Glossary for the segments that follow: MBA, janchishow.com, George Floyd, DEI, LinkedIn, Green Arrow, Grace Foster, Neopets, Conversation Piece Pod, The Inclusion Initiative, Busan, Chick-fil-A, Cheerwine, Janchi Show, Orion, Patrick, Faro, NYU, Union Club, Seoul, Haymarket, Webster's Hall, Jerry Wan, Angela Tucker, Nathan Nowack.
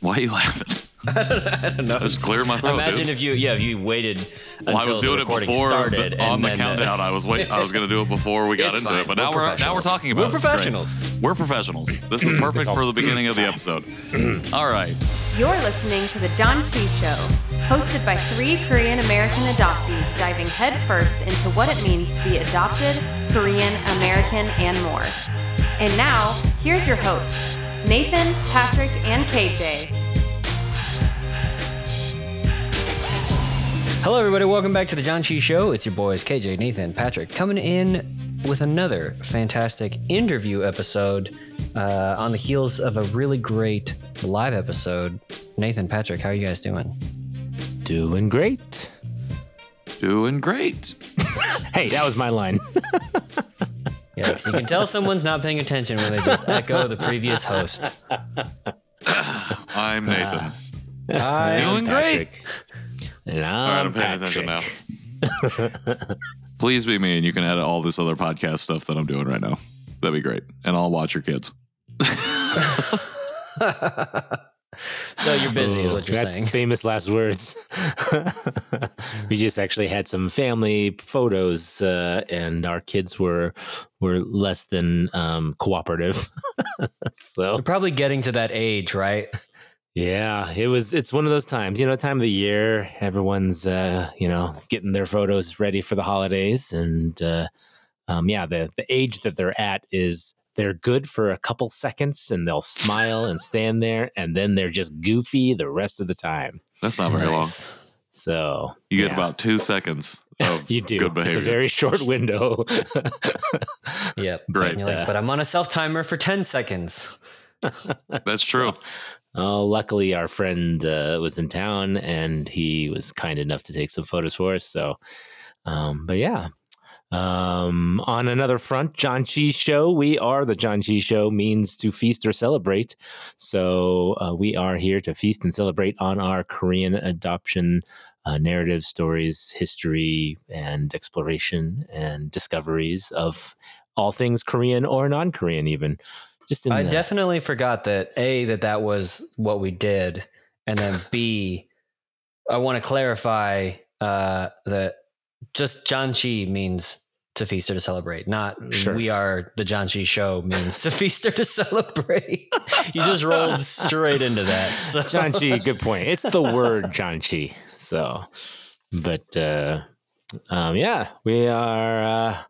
Why are you laughing? I don't know. It was clear in my throat. Imagine if you waited until the recording started. On the countdown, I was going to do it before we got into it. But now we're talking about it. We're professionals. We're professionals. This is perfect for the beginning of the episode. All right. You're listening to The Janchi Show, hosted by three Korean-American adoptees diving headfirst into what it means to be adopted, Korean-American, and more. And now, here's your hosts, Nathan, Patrick, and KJ. Hello, everybody. Welcome back to the Janchi Show. It's your boys, KJ, Nathan, Patrick, coming in with another fantastic interview episode on the heels of a really great live episode. Nathan, Patrick, how are you guys doing? Doing great. Hey, that was my line. Yes, you can tell someone's not paying attention when they just echo the previous host. I'm Nathan. I'm doing Patrick. Great. And I'm paying attention now. Please be me, and you can edit all this other podcast stuff that I'm doing right now. That'd be great. And I'll watch your kids. So you're busy is what you're saying. That's famous last words. We just actually had some family photos, and our kids were less than cooperative. So you're probably getting to that age, right? Yeah, it's one of those times, time of the year, everyone's, getting their photos ready for the holidays. And, the age that they're at is they're good for a couple seconds and they'll smile and stand there. And then they're just goofy the rest of the time. That's not very long. So you get about 2 seconds of you do. Good behavior. It's a very short window. Yeah. Great. But I'm on a self timer for 10 seconds. That's true. Oh, luckily our friend was in town and he was kind enough to take some photos for us. So, on another front, Janchi Show, we are the Janchi Show means to feast or celebrate. So we are here to feast and celebrate on our Korean adoption narrative, stories, history, and exploration and discoveries of all things Korean or non-Korean even. I definitely forgot that A, that was what we did, and then B, I want to clarify that just Janchi means to feast or to celebrate, not we are the Janchi Show means to feast or to celebrate. You just rolled straight into that. So. Janchi, good point. It's the word Janchi. So, but we are...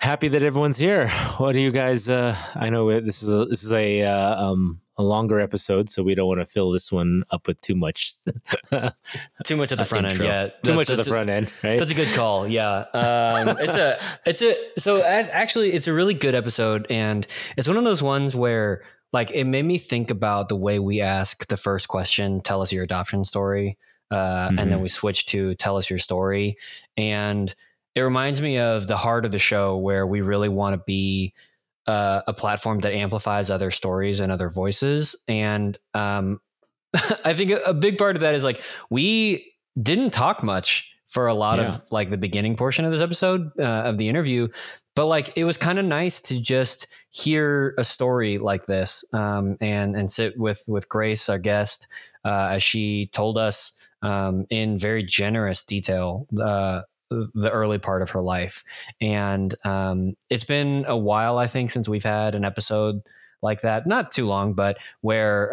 happy that everyone's here. What do you guys? I know this is a longer episode, so we don't want to fill this one up with too much at the front intro. End. Yeah, too much at the front end. Right, that's a good call. Yeah, it's a really good episode, and it's one of those ones where like it made me think about the way we ask the first question: "Tell us your adoption story," and then we switch to "Tell us your story," and. It reminds me of the heart of the show where we really want to be a platform that amplifies other stories and other voices. And I think a big part of that is like we didn't talk much for a lot of like the beginning portion of this episode of the interview. But like it was kind of nice to just hear a story like this and sit with Grace, our guest, as she told us in very generous detail the early part of her life. And it's been a while, I think, since we've had an episode like that. Not too long, but where,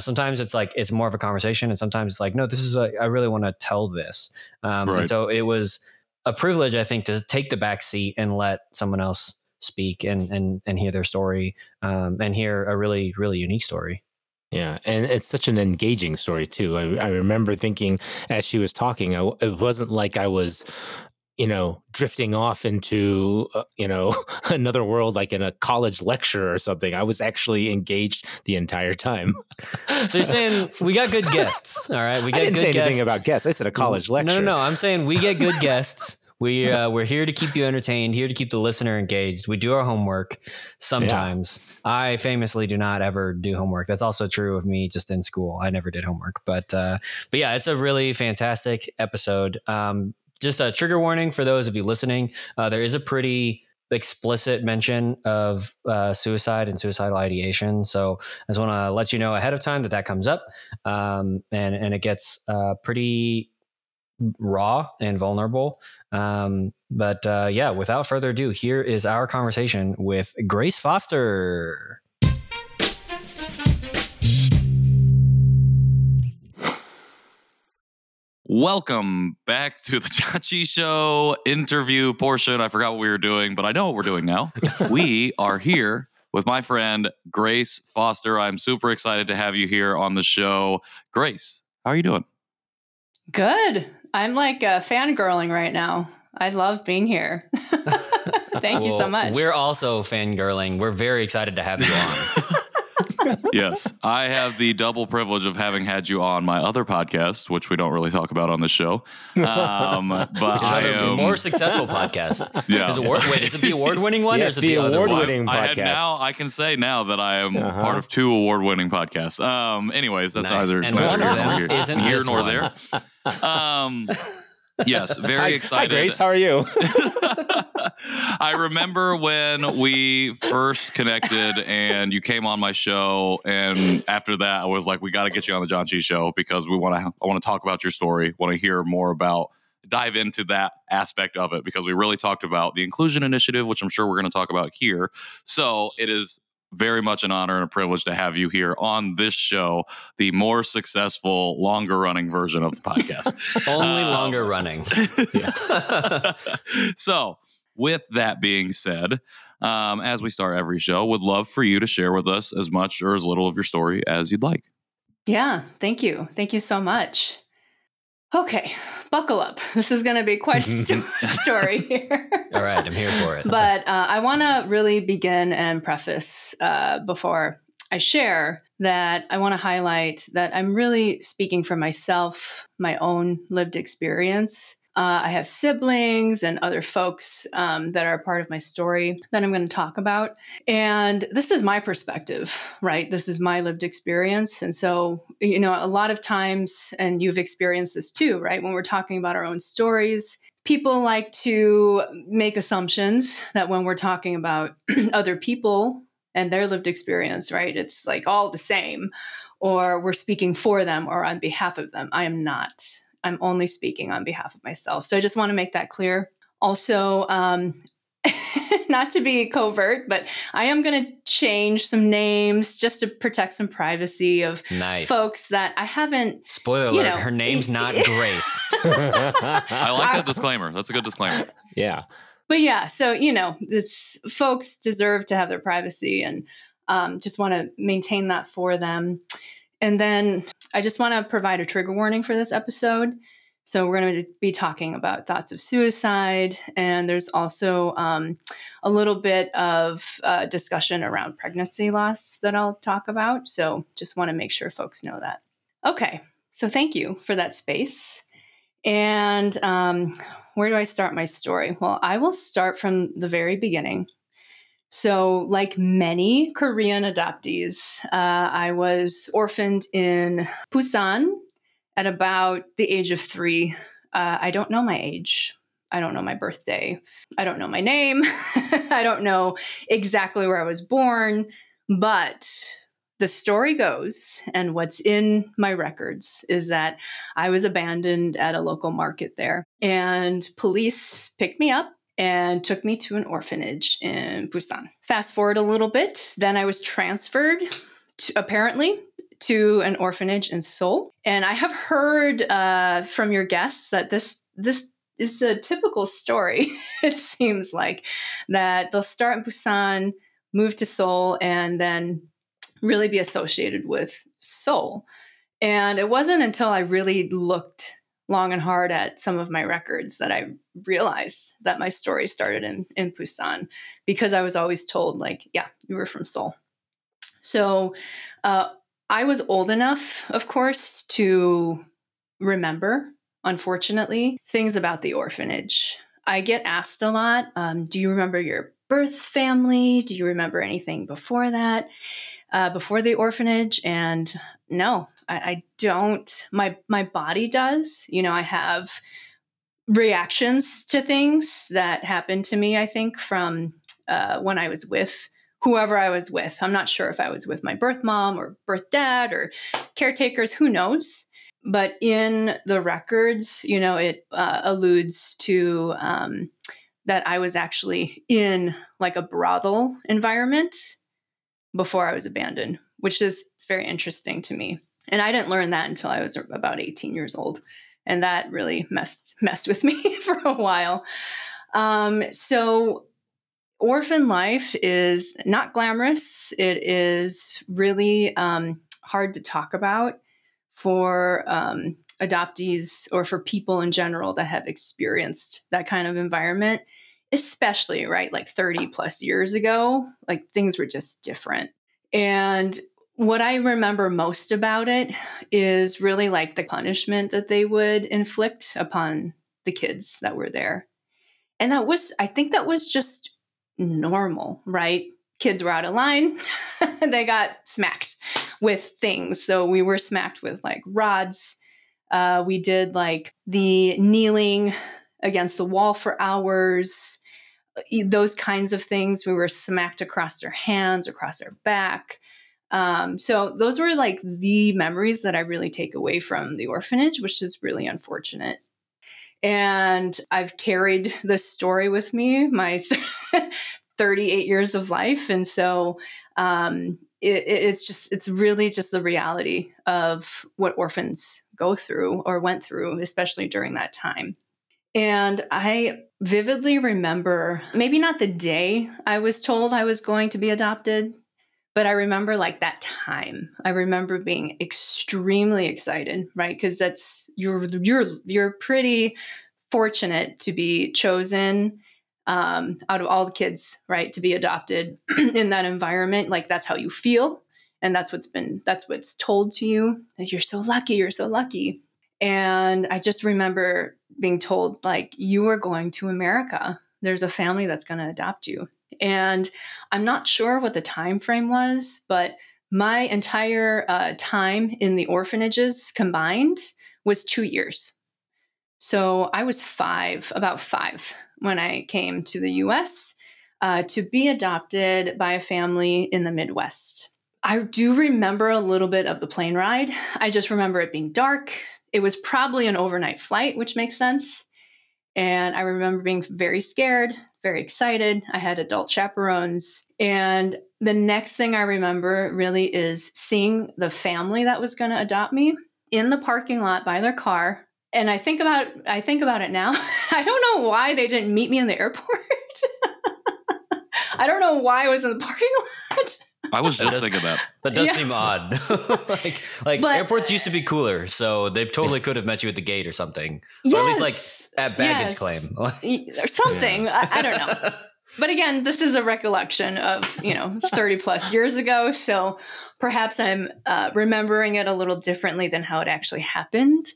sometimes it's like it's more of a conversation and sometimes it's like, no, this is I really want to tell this. Right. And so it was a privilege, I think, to take the back seat and let someone else speak and hear their story and hear a really, really unique story. Yeah, and it's such an engaging story, too. I remember thinking as she was talking, it wasn't like I was, drifting off into, another world like in a college lecture or something. I was actually engaged the entire time. So you're saying we got good guests, all right? I didn't say anything about guests. I said a college lecture. No, I'm saying we get good guests. We're here to keep you entertained, here to keep the listener engaged. We do our homework sometimes. Yeah. I famously do not ever do homework. That's also true of me just in school. I never did homework. But yeah, it's a really fantastic episode. Just a trigger warning for those of you listening. There is a pretty explicit mention of suicide and suicidal ideation. So I just want to let you know ahead of time that that comes up, and it gets pretty raw and vulnerable. But yeah, without further ado, here is our conversation with Grace Foster. Welcome back to the Janchi Show interview portion. I forgot what we were doing, but I know what we're doing now. We are here with my friend, Grace Foster. I'm super excited to have you here on the show. Grace, how are you doing? Good. I'm like fangirling right now. I love being here. Thank you so much. We're also fangirling. We're very excited to have you on. Yes, I have the double privilege of having had you on my other podcast, which we don't really talk about on the show. But I am more successful podcast. Yeah. Is it the award-winning one? Yes, or is it the award-winning podcast. I can say now that I am part of two award-winning podcasts. Anyways, that's neither here nor there. Yes, very excited. Hi, Grace. How are you? I remember when we first connected and you came on my show, and after that, I was like, we got to get you on the Janchi Show because I want to talk about your story, want to hear more about, dive into that aspect of it, because we really talked about the Inclusion Initiative, which I'm sure we're going to talk about here. So it is very much an honor and a privilege to have you here on this show, the more successful, longer-running version of the podcast. Only longer running. So, with that being said, as we start every show, would love for you to share with us as much or as little of your story as you'd like. Yeah, thank you. Thank you so much. Okay, buckle up. This is going to be quite a story here. All right, I'm here for it. But I want to really begin and preface before I share that I want to highlight that I'm really speaking for myself, my own lived experience. I have siblings and other folks that are part of my story that I'm going to talk about. And this is my perspective, right? This is my lived experience. And so, you know, a lot of times, and you've experienced this too, right? When we're talking about our own stories, people like to make assumptions that when we're talking about other people and their lived experience, right? It's like all the same, or we're speaking for them or on behalf of them. I am not. I'm only speaking on behalf of myself. So I just want to make that clear. Also, not to be covert, but I am going to change some names just to protect some privacy of folks that I haven't. Spoiler alert, her name's not Grace. I like that disclaimer. That's a good disclaimer. Yeah. But yeah, so, you know, it's, folks deserve to have their privacy, and just want to maintain that for them. And then I just want to provide a trigger warning for this episode. So we're going to be talking about thoughts of suicide. And there's also a little bit of discussion around pregnancy loss that I'll talk about. So just want to make sure folks know that. Okay. So thank you for that space. And where do I start my story? Well, I will start from the very beginning. So like many Korean adoptees, I was orphaned in Busan at about the age of 3. I don't know my age. I don't know my birthday. I don't know my name. I don't know exactly where I was born. But the story goes, and what's in my records, is that I was abandoned at a local market there. And police picked me up and took me to an orphanage in Busan. Fast forward a little bit, then I was transferred, to an orphanage in Seoul. And I have heard from your guests that this is a typical story, it seems like, that they'll start in Busan, move to Seoul, and then really be associated with Seoul. And it wasn't until I really looked long and hard at some of my records that I realized that my story started in Busan, because I was always told, like, yeah, you were from Seoul. So I was old enough, of course, to remember, unfortunately, things about the orphanage. I get asked a lot, do you remember your birth family? Do you remember anything before that, before the orphanage? And no, I don't. My body does. You know, I have reactions to things that happened to me, I think, from when I was with whoever I was with. I'm not sure if I was with my birth mom or birth dad or caretakers, who knows. But in the records, you know, it alludes to that I was actually in like a brothel environment before I was abandoned, which is very interesting to me. And I didn't learn that until I was about 18 years old. And that really messed with me for a while. So orphan life is not glamorous. It is really hard to talk about for adoptees or for people in general that have experienced that kind of environment, especially, right, like 30 plus years ago, like things were just different. And what I remember most about it is really like the punishment that they would inflict upon the kids that were there. And that was, I think that was just normal, right? Kids were out of line. They got smacked with things. So we were smacked with like rods. We did like the kneeling against the wall for hours, those kinds of things. We were smacked across our hands, across our back. So those were like the memories that I really take away from the orphanage, which is really unfortunate. And I've carried this story with me, my 38 years of life. And so it's really just the reality of what orphans go through or went through, especially during that time. And I vividly remember, maybe not the day I was told I was going to be adopted, but I remember like that time. I remember being extremely excited, right? Because that's you're pretty fortunate to be chosen out of all the kids, right? To be adopted in that environment, like that's how you feel, and that's what's told to you. Like, you're so lucky. You're so lucky. And I just remember being told like, you are going to America. There's a family that's going to adopt you. And I'm not sure what the time frame was, but my entire time in the orphanages combined was 2 years. So I was about five, when I came to the U.S. To be adopted by a family in the Midwest. I do remember a little bit of the plane ride. I just remember it being dark. It was probably an overnight flight, which makes sense. And I remember being very scared, very excited. I had adult chaperones. And the next thing I remember really is seeing the family that was going to adopt me in the parking lot by their car. And I think about it now. I don't know why they didn't meet me in the airport. I don't know why I was in the parking lot. I was just thinking that. That does seem odd. But airports used to be cooler, so they totally could have met you at the gate or something. Yes. Or at least like at baggage claim. Or something. Yeah. I don't know. But again, this is a recollection of, 30 plus years ago. So perhaps I'm remembering it a little differently than how it actually happened.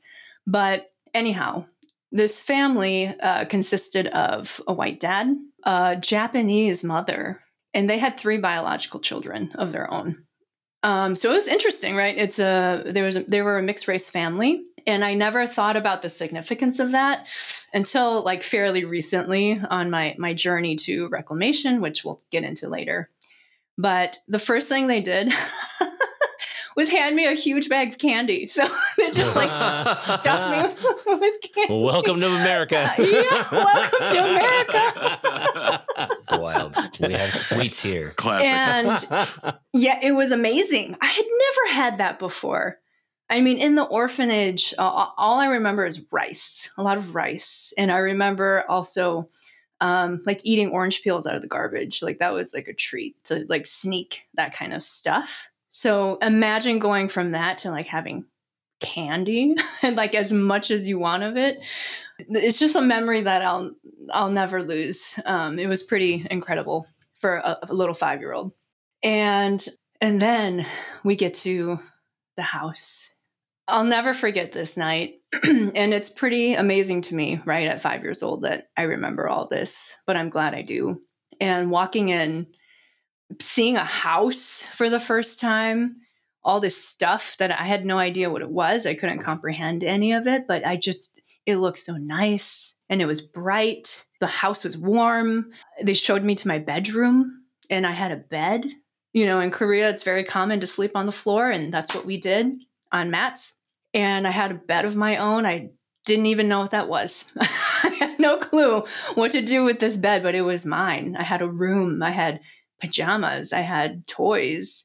But anyhow, this family consisted of a white dad, a Japanese mother, and they had 3 biological children of their own. So it was interesting, right? They were a mixed race family. And I never thought about the significance of that until like fairly recently on my journey to reclamation, which we'll get into later. But the first thing they did was hand me a huge bag of candy. So they just like stuffed me with candy. Welcome to America. Yeah, welcome to America. Wild. We have sweets here. Classic. And yeah, it was amazing. I had never had that before. I mean, in the orphanage, all I remember is rice, a lot of rice. And I remember also like eating orange peels out of the garbage. Like that was like a treat to like sneak that kind of stuff. So imagine going from that to like having candy and like as much as you want of it. It's just a memory that I'll never lose. It was pretty incredible for a little 5-year-old. And then we get to the house. I'll never forget this night. And it's pretty amazing to me, right? At 5 years old that I remember all this, but I'm glad I do. And walking in, seeing a house for the first time, all this stuff that I had no idea what it was. I couldn't comprehend any of it, but it looked so nice. and it was bright. The house was warm. They showed me to my bedroom and I had a bed. You know, in Korea, it's very common to sleep on the floor, and that's what we did on mats. And I had a bed of my own. I didn't even know what that was. I had no clue what to do with this bed, but it was mine. I had a room. I had pajamas. I had toys.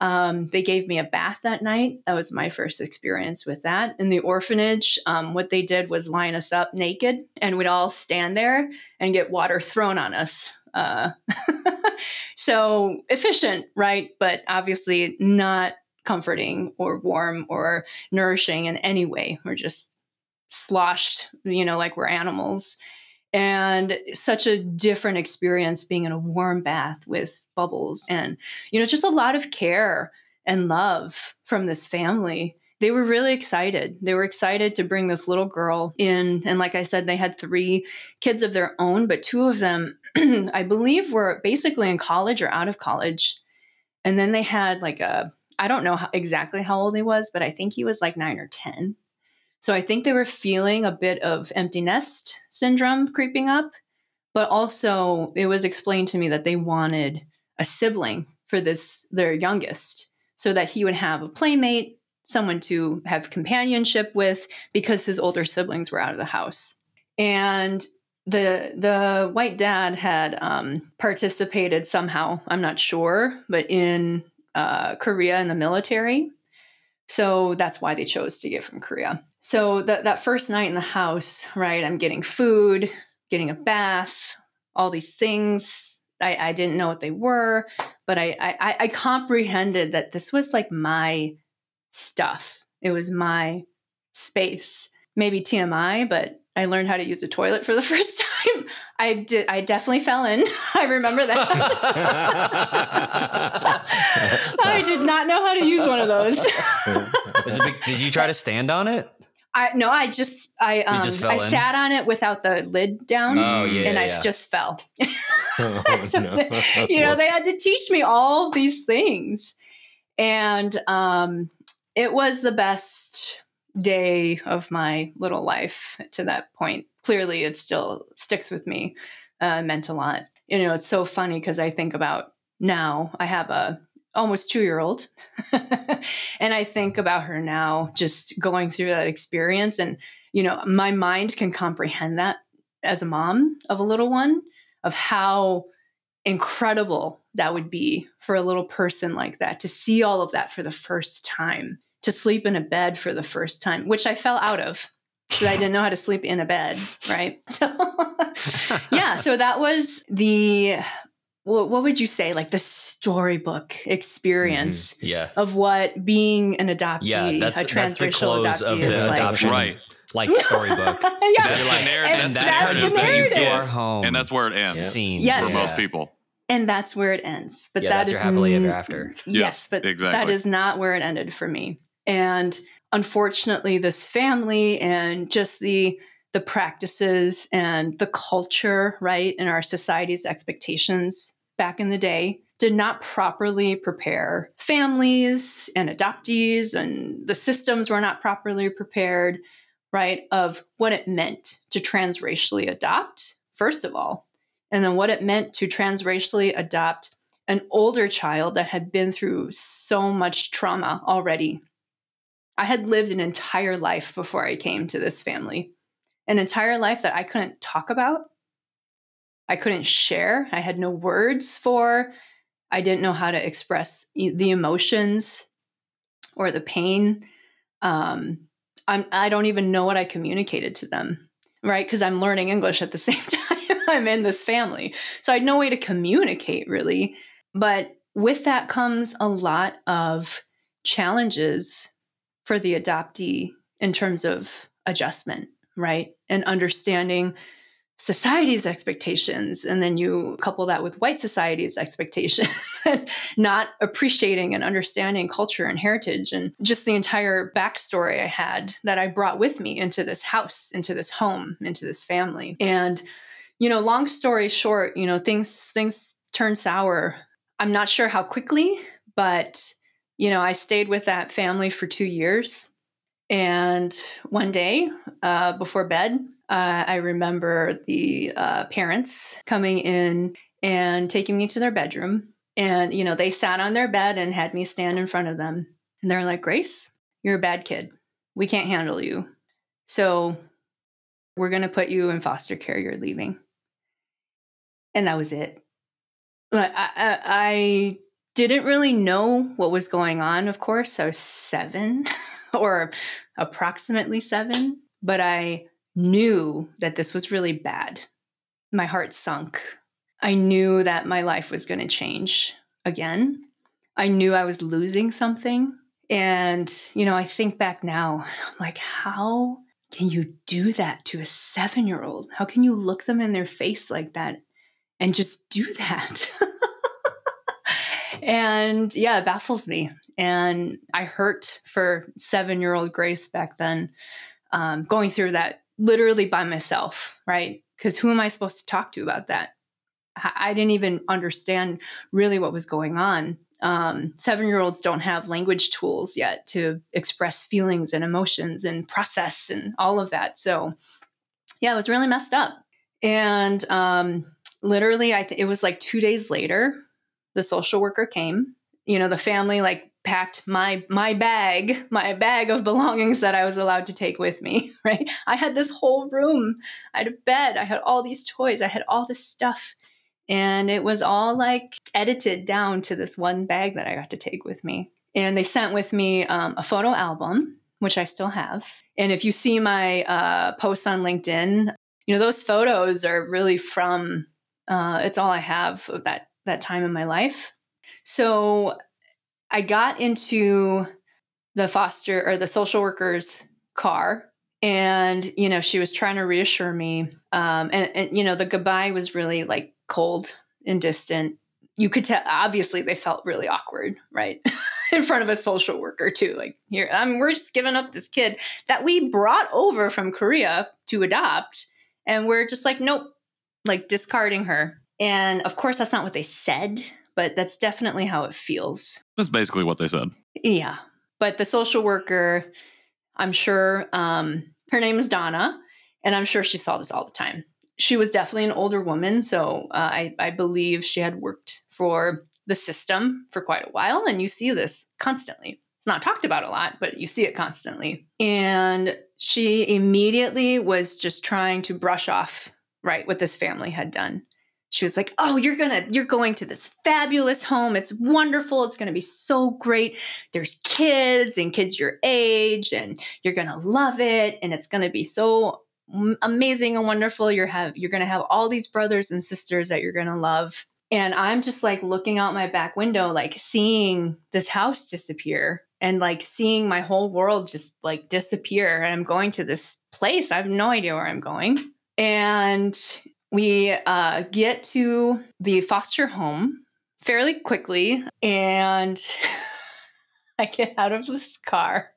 They gave me a bath that night. That was my first experience with that. In the orphanage, what they did was line us up naked, and we'd all stand there and get water thrown on us. So efficient, right? But obviously not comforting or warm or nourishing in any way. We're just sloshed, you know, like we're animals. And such a different experience being in a warm bath with bubbles and, you know, just a lot of care and love from this family. They were really excited. They were excited to bring this little girl in. And like I said, they had 3 kids of their own, but 2 of them, I believe, were basically in college or out of college. And then they had like a, I don't know exactly how old he was, but I think he was like 9 or 10. So I think they were feeling a bit of empty nest syndrome creeping up, but also it was explained to me that they wanted a sibling for this, their youngest, so that he would have a playmate, someone to have companionship with, because his older siblings were out of the house. And the white dad had participated somehow, I'm not sure, but in Korea in the military. So that's why they chose to get from Korea. So that first night in the house, right, I'm getting food, getting a bath, all these things. I didn't know what they were, but I comprehended that this was like my stuff. It was my space. Maybe TMI, but I learned how to use a toilet for the first time. I definitely fell in. I remember that. I did not know how to use one of those. Did you try to stand on it? I sat on it without the lid down. Oh, yeah, and I just fell. They had to teach me all these things. And it was the best day of my little life to that point. Clearly, it still sticks with me. Meant a lot. You know, it's so funny because I think about now, I have a almost 2-year-old and I think about her now just going through that experience. And, you know, my mind can comprehend that as a mom of a little one, of how incredible that would be for a little person like that to see all of that for the first time. To sleep in a bed for the first time, which I fell out of because I didn't know how to sleep in a bed, right? So that was the, what would you say, like the storybook experience of what being an adoptee, a transracial adoptee is like. Adoption. Right. Like storybook. That's the narrative. And that's how you came to our home. And that's where it ends for most people. And that's where it ends. But that is your happily ever after. Yes, but exactly. That is not where it ended for me. And unfortunately, this family and just the practices and the culture, right, and our society's expectations back in the day did not properly prepare families and adoptees, and the systems were not properly prepared, right, of what it meant to transracially adopt, first of all. And then what it meant to transracially adopt an older child that had been through so much trauma already. I had lived an entire life before I came to this family, an entire life that I couldn't talk about. I couldn't share. I had no words for. I didn't know how to express the emotions or the pain. I don't even know what I communicated to them, right? Because I'm learning English at the same time. I'm in this family. So I had no way to communicate really. But with that comes a lot of challenges for the adoptee in terms of adjustment, right? And understanding society's expectations. And then you couple that with white society's expectations, not appreciating and understanding culture and heritage and just the entire backstory I had that I brought with me into this house, into this home, into this family. And you know, long story short, you know, things turn sour. I'm not sure how quickly, but, you know, I stayed with that family for 2 years. And one day before bed, I remember the parents coming in and taking me to their bedroom. And, you know, they sat on their bed and had me stand in front of them. And they're like, Grace, you're a bad kid. We can't handle you. So we're going to put you in foster care. You're leaving. And that was it. But I didn't really know what was going on, of course. I was 7 or approximately 7. But I knew that this was really bad. My heart sunk. I knew that my life was going to change again. I knew I was losing something. And, you know, I think back now, I'm like, how can you do that to a 7-year-old? How can you look them in their face like that and just do that? And yeah, it baffles me. And I hurt for 7-year-old Grace back then, going through that literally by myself, right? Because who am I supposed to talk to about that? I didn't even understand really what was going on. 7-year-olds don't have language tools yet to express feelings and emotions and process and all of that. So yeah, it was really messed up. And literally, it was like 2 days later, the social worker came. You know, the family like packed my bag of belongings that I was allowed to take with me, right? I had this whole room. I had a bed. I had all these toys. I had all this stuff. And it was all like edited down to this one bag that I got to take with me. And they sent with me a photo album, which I still have. And if you see my posts on LinkedIn, you know, those photos are really from, it's all I have of that time in my life. So I got into the foster or the social worker's car. And, you know, she was trying to reassure me. And, you know, the goodbye was really like cold and distant. You could tell, obviously, they felt really awkward, right? In front of a social worker, too. Like, here, we're just giving up this kid that we brought over from Korea to adopt. And we're just like, nope, like discarding her. And of course, that's not what they said, but that's definitely how it feels. That's basically what they said. Yeah. But the social worker, I'm sure her name is Donna, and I'm sure she saw this all the time. She was definitely an older woman, so I believe she had worked for the system for quite a while, and you see this constantly. It's not talked about a lot, but you see it constantly. And she immediately was just trying to brush off, right, what this family had done. She was like, oh, you're going to this fabulous home. It's wonderful. It's going to be so great. There's kids and kids your age, and you're going to love it. And it's going to be so amazing and wonderful. You're going to have all these brothers and sisters that you're going to love. And I'm just like looking out my back window, like seeing this house disappear and like seeing my whole world just like disappear. And I'm going to this place. I have no idea where I'm going. And we get to the foster home fairly quickly, and I get out of this car,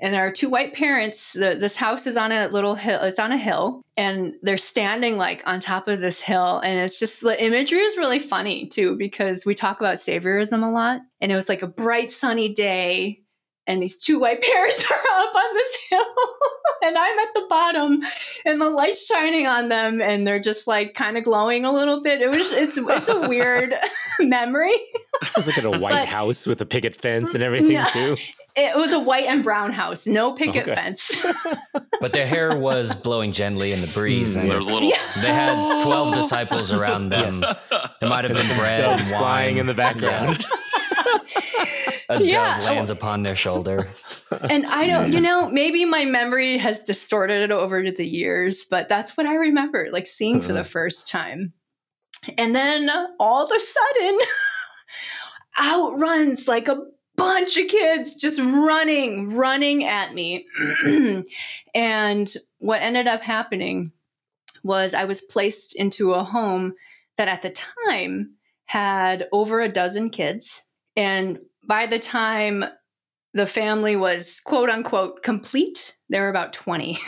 and there are two white parents. This house is on a little hill. It's on a hill, and they're standing like on top of this hill, and it's just, the imagery is really funny too, because we talk about saviorism a lot, and it was like a bright sunny day. And these two white parents are up on this hill and I'm at the bottom and the light's shining on them and they're just like kind of glowing a little bit. It's a weird memory. It was like at a white house with a picket fence and everything too. It was a white and brown house, no picket fence. But their hair was blowing gently in the breeze. And they had 12 disciples around them. Yes. It might have been bread and wine flying in the background. Yeah. A dove lands upon their shoulder. And I don't, you know, maybe my memory has distorted it over the years, but that's what I remember, like seeing for the first time. And then all of a sudden, out runs like a bunch of kids just running at me. And what ended up happening was I was placed into a home that at the time had over a dozen kids. And by the time the family was, quote unquote, complete, there were about 20.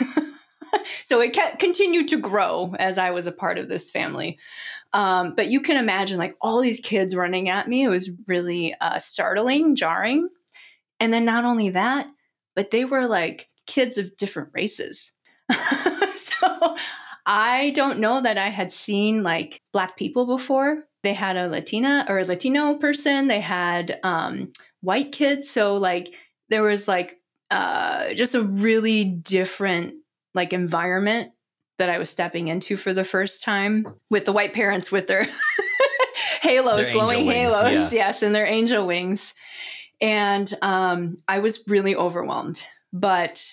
So it continued to grow as I was a part of this family. But you can imagine like all these kids running at me. It was really startling, jarring. And then not only that, but they were like kids of different races. So So I don't know that I had seen like Black people before. They had a Latina or a Latino person. They had white kids. So like there was like just a really different like environment that I was stepping into for the first time with the white parents with their halos, their glowing halos. Wings, yeah. Yes. And their angel wings. And I was really overwhelmed. But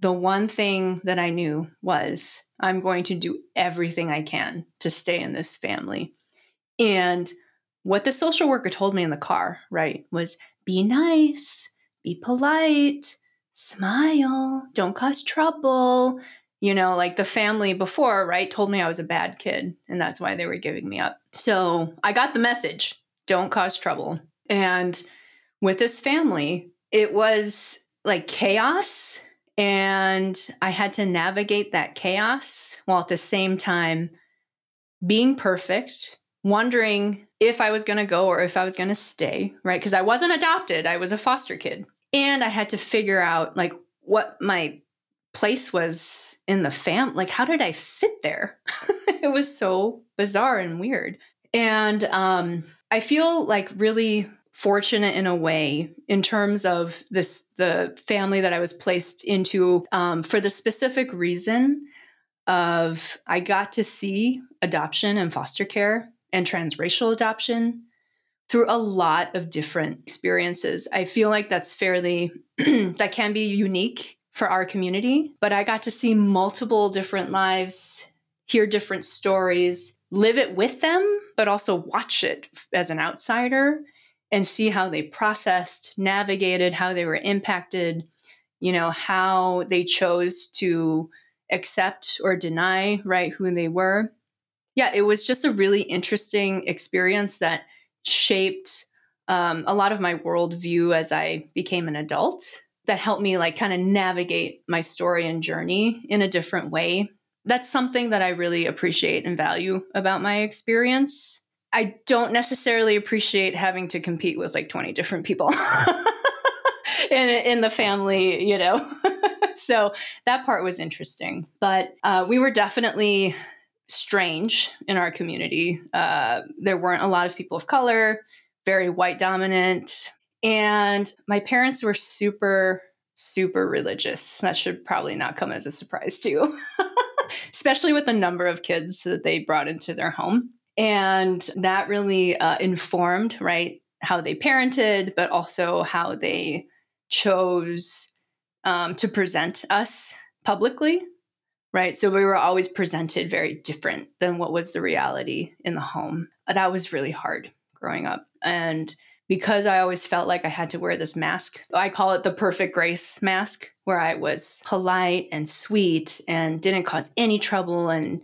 the one thing that I knew was I'm going to do everything I can to stay in this family. And what the social worker told me in the car, right, was be nice, be polite, smile, don't cause trouble. You know, like the family before, right, told me I was a bad kid and that's why they were giving me up. So I got the message, don't cause trouble. And with this family, it was like chaos. And I had to navigate that chaos while at the same time being perfect, wondering if I was going to go or if I was going to stay, right? Because I wasn't adopted. I was a foster kid. And I had to figure out like what my place was in the family. Like, how did I fit there? It was so bizarre and weird. And I feel like really fortunate in a way in terms of this, the family that I was placed into for the specific reason of I got to see adoption and foster care and transracial adoption through a lot of different experiences. I feel like that's fairly, that can be unique for our community, but I got to see multiple different lives, hear different stories, live it with them, but also watch it as an outsider and see how they processed, navigated, how they were impacted, you know, how they chose to accept or deny, right, who they were. Yeah, it was just a really interesting experience that shaped a lot of my worldview as I became an adult that helped me like kind of navigate my story and journey in a different way. That's something that I really appreciate and value about my experience. I don't necessarily appreciate having to compete with like 20 different people in the family, you know. So that part was interesting. But we were definitely strange in our community. There weren't a lot of people of color, very white dominant. And my parents were super, super religious. That should probably not come as a surprise to you, especially with the number of kids that they brought into their home. And that really informed, right, how they parented, but also how they chose to present us publicly. Right. So we were always presented very different than what was the reality in the home. That was really hard growing up. And because I always felt like I had to wear this mask, I call it the perfect Grace mask, where I was polite and sweet and didn't cause any trouble and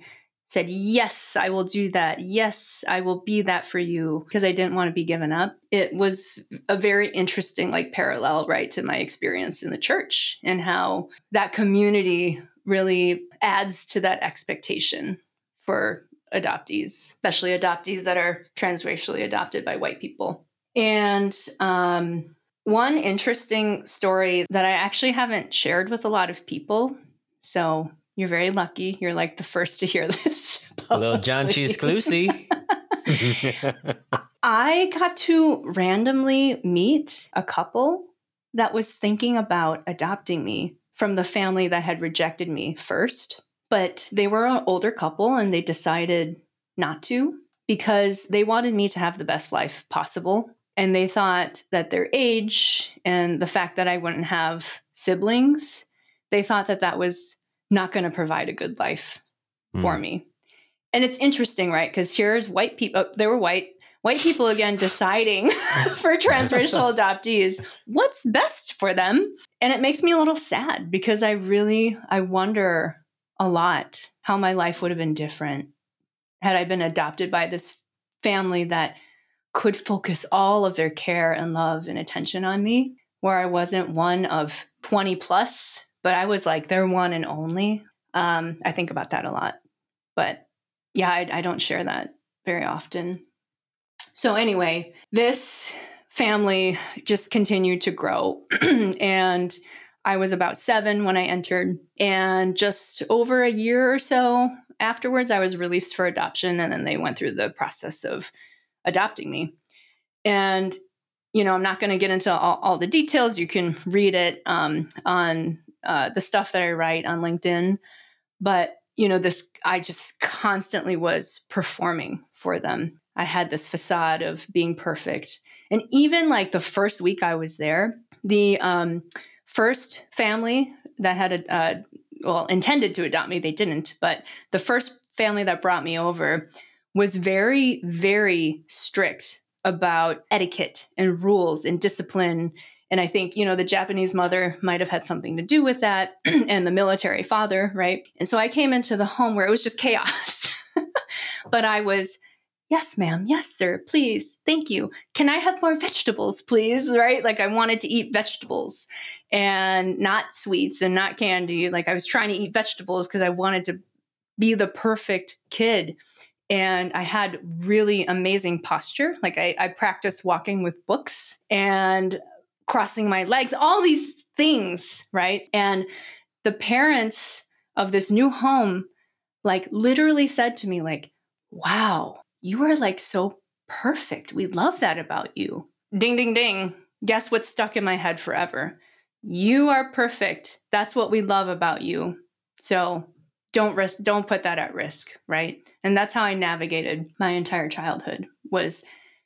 said, yes, I will do that. Yes, I will be that for you, because I didn't want to be given up. It was a very interesting like parallel, right, to my experience in the church and how that community really adds to that expectation for adoptees, especially adoptees that are transracially adopted by white people. And one interesting story that I actually haven't shared with a lot of people, so you're very lucky. You're like the first to hear this. A little Janchi exclusive. I got to randomly meet a couple that was thinking about adopting me from the family that had rejected me first. But they were an older couple and they decided not to because they wanted me to have the best life possible. And they thought that their age and the fact that I wouldn't have siblings, they thought that that was not going to provide a good life for me. And it's interesting, right? Because here's white people, they were white people again, deciding for transracial adoptees, what's best for them. And it makes me a little sad because I wonder a lot how my life would have been different had I been adopted by this family that could focus all of their care and love and attention on me, where I wasn't one of 20 plus, but I was like their one and only. I think about that a lot, but yeah, I don't share that very often. So anyway, this family just continued to grow and I was about 7 when I entered, and just over a year or so afterwards, I was released for adoption, and then they went through the process of adopting me. And, you know, I'm not going to get into all the details. You can read it on the stuff that I write on LinkedIn. But, you know, I just constantly was performing for them. I had this facade of being perfect. And even like the first week I was there, the first family that had intended to adopt me, they didn't, but the first family that brought me over was very, very strict about etiquette and rules and discipline. And I think, you know, the Japanese mother might have had something to do with that and the military father, right? And so I came into the home where it was just chaos. But I was, yes, ma'am, yes, sir, please, thank you. Can I have more vegetables, please, right? Like I wanted to eat vegetables and not sweets and not candy. Like I was trying to eat vegetables because I wanted to be the perfect kid. And I had really amazing posture. Like I practiced walking with books and crossing my legs, all these things, right? And the parents of this new home, like literally said to me, like, wow, you are like so perfect. We love that about you. Ding, ding, ding. Guess what's stuck in my head forever? You are perfect. That's what we love about you. So don't put that at risk, right? And that's how I navigated my entire childhood, was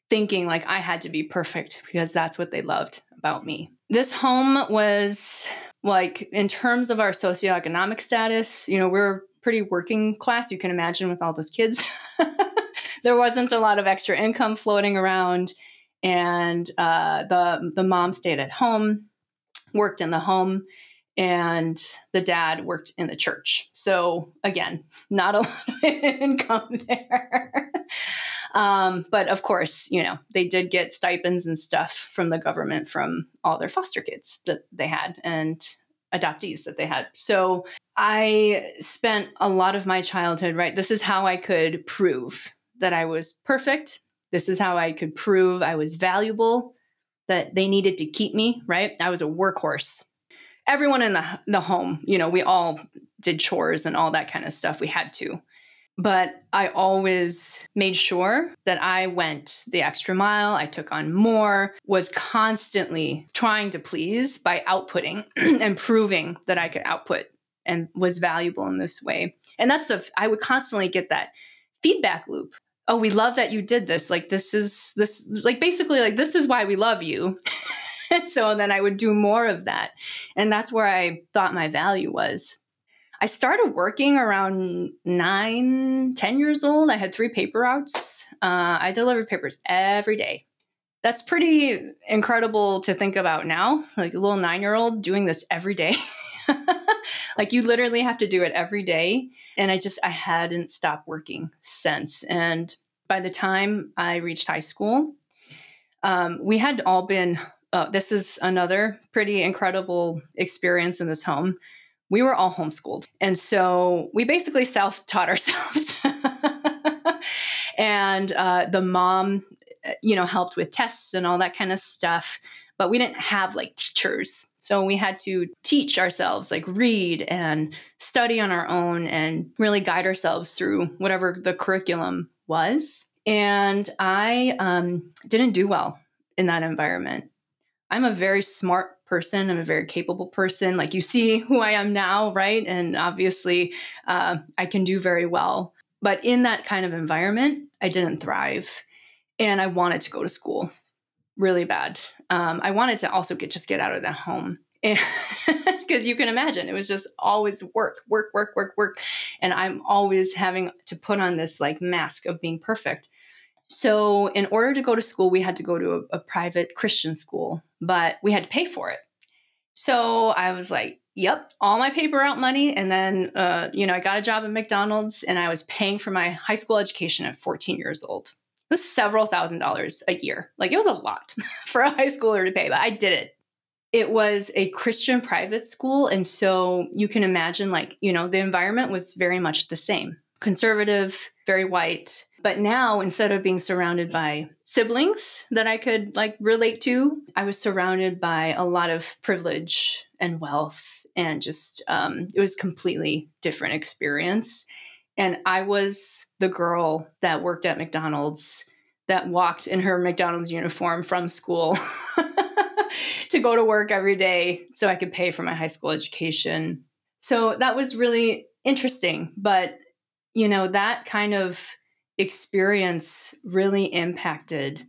thinking like I had to be perfect because that's what they loved about me. This home was like, in terms of our socioeconomic status, you know, we're pretty working class, you can imagine, with all those kids. There wasn't a lot of extra income floating around, and the mom stayed at home, worked in the home, and the dad worked in the church. So again, not a lot of income there. But of course, you know, they did get stipends and stuff from the government from all their foster kids that they had and adoptees that they had. So I spent a lot of my childhood, right? This is how I could prove that I was perfect. This is how I could prove I was valuable, that they needed to keep me, right? I was a workhorse. Everyone in the home, you know, we all did chores and all that kind of stuff. We had to. But I always made sure that I went the extra mile. I took on more, was constantly trying to please by outputting and proving that I could output and was valuable in this way. And that's I would constantly get that feedback loop. Oh, we love that you did this. Like, this is why we love you. So then I would do more of that. And that's where I thought my value was. I started working around 9, 10 years old. I had 3 paper routes. I delivered papers every day. That's pretty incredible to think about now, like a little 9-year-old doing this every day. Like you literally have to do it every day. And I hadn't stopped working since. And by the time I reached high school, we had all been... this is another pretty incredible experience in this home. We were all homeschooled. And so we basically self-taught ourselves. And the mom, you know, helped with tests and all that kind of stuff. But we didn't have like teachers. So we had to teach ourselves, like read and study on our own and really guide ourselves through whatever the curriculum was. And I didn't do well in that environment. I'm a very smart person. I'm a very capable person. Like you see who I am now, right? And obviously I can do very well. But in that kind of environment, I didn't thrive. And I wanted to go to school really bad. I wanted to also just get out of that home. Because you can imagine, it was just always work. And I'm always having to put on this like mask of being perfect. So in order to go to school, we had to go to a private Christian school, but we had to pay for it. So I was like, yep, all my paper route money. And then, you know, I got a job at McDonald's and I was paying for my high school education at 14 years old. It was several $1,000s a year. Like it was a lot for a high schooler to pay, but I did it. It was a Christian private school. And so you can imagine, like, you know, the environment was very much the same. Conservative, very white. But now, instead of being surrounded by siblings that I could like relate to, I was surrounded by a lot of privilege and wealth, and just it was a completely different experience. And I was the girl that worked at McDonald's that walked in her McDonald's uniform from school to go to work every day so I could pay for my high school education. So that was really interesting. But, you know, that kind of experience really impacted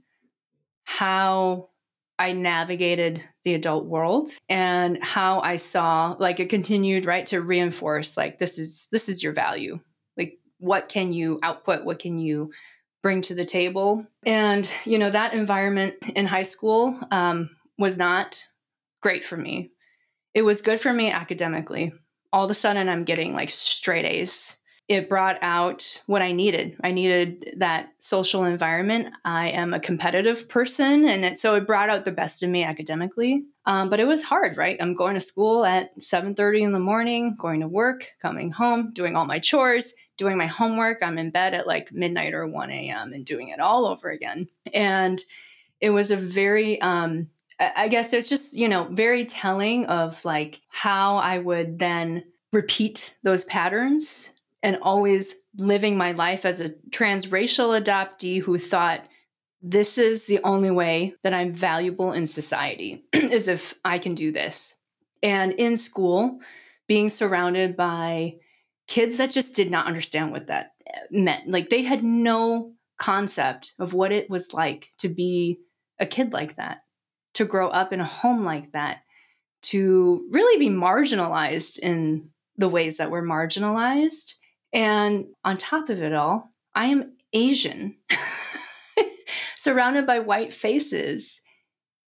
how I navigated the adult world and how I saw, like, it continued, right, to reinforce, like, this is your value. Like, what can you output? What can you bring to the table? And, you know, that environment in high school was not great for me. It was good for me academically. All of a sudden, I'm getting like straight A's. It brought out what I needed. I needed that social environment. I am a competitive person. And so it brought out the best in me academically. But it was hard, right? I'm going to school at 7:30 in the morning, going to work, coming home, doing all my chores, doing my homework. I'm in bed at like midnight or 1 a.m. and doing it all over again. And it was a very, I guess it's just, you know, very telling of like how I would then repeat those patterns. And always living my life as a transracial adoptee who thought this is the only way that I'm valuable in society is if I can do this. And in school, being surrounded by kids that just did not understand what that meant. Like, they had no concept of what it was like to be a kid like that, to grow up in a home like that, to really be marginalized in the ways that we're marginalized. And on top of it all, I am Asian, surrounded by white faces.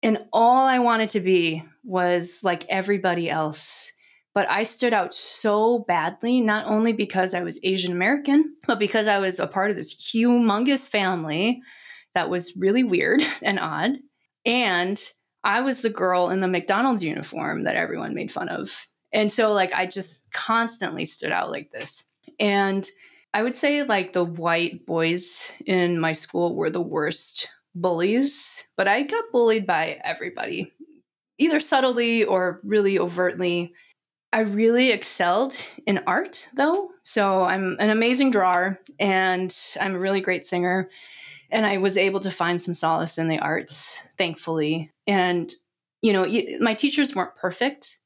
And all I wanted to be was like everybody else. But I stood out so badly, not only because I was Asian American, but because I was a part of this humongous family that was really weird and odd. And I was the girl in the McDonald's uniform that everyone made fun of. And so like, I just constantly stood out like this. And I would say like the white boys in my school were the worst bullies, but I got bullied by everybody, either subtly or really overtly. I really excelled in art though. So I'm an amazing drawer and I'm a really great singer. And I was able to find some solace in the arts, thankfully. And, you know, my teachers weren't perfect,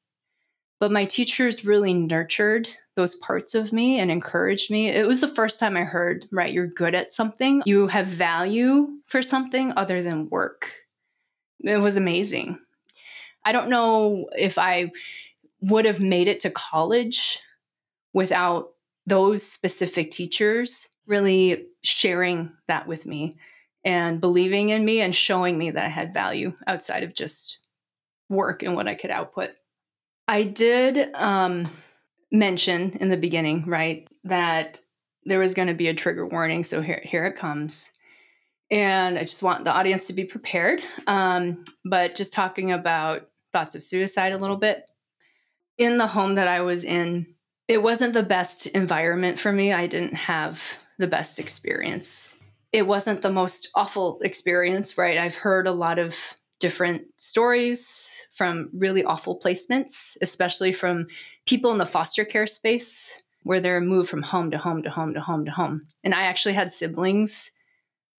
but my teachers really nurtured those parts of me and encouraged me. It was the first time I heard, right, you're good at something. You have value for something other than work. It was amazing. I don't know if I would have made it to college without those specific teachers really sharing that with me and believing in me and showing me that I had value outside of just work and what I could output. I did mention in the beginning, right, that there was going to be a trigger warning. So here it comes. And I just want the audience to be prepared. But just talking about thoughts of suicide a little bit. In the home that I was in, it wasn't the best environment for me. I didn't have the best experience. It wasn't the most awful experience, right? I've heard a lot of different stories from really awful placements, especially from people in the foster care space where they're moved from home to home to home to home to home. And I actually had siblings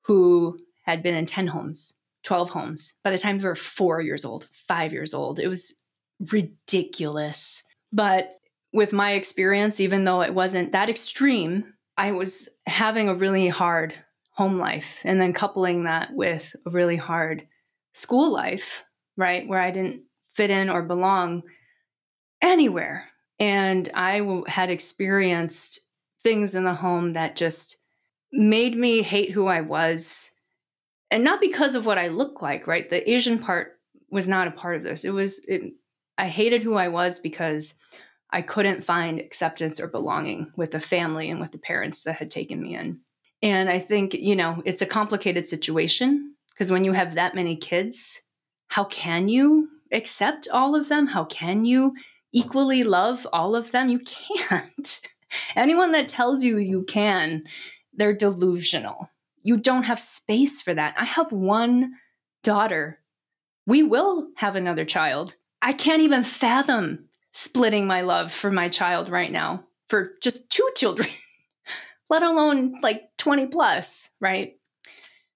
who had been in 10 homes, 12 homes by the time they were 4 years old, 5 years old. It was ridiculous. But with my experience, even though it wasn't that extreme, I was having a really hard home life and then coupling that with a really hard school life, right, where I didn't fit in or belong anywhere. And I had experienced things in the home that just made me hate who I was. And not because of what I looked like, right? The Asian part was not a part of this. I hated who I was because I couldn't find acceptance or belonging with the family and with the parents that had taken me in. And I think, you know, it's a complicated situation. Because when you have that many kids, how can you accept all of them? How can you equally love all of them? You can't. Anyone that tells you you can, they're delusional. You don't have space for that. I have one daughter. We will have another child. I can't even fathom splitting my love for my child right now for just two children, let alone like 20 plus, right?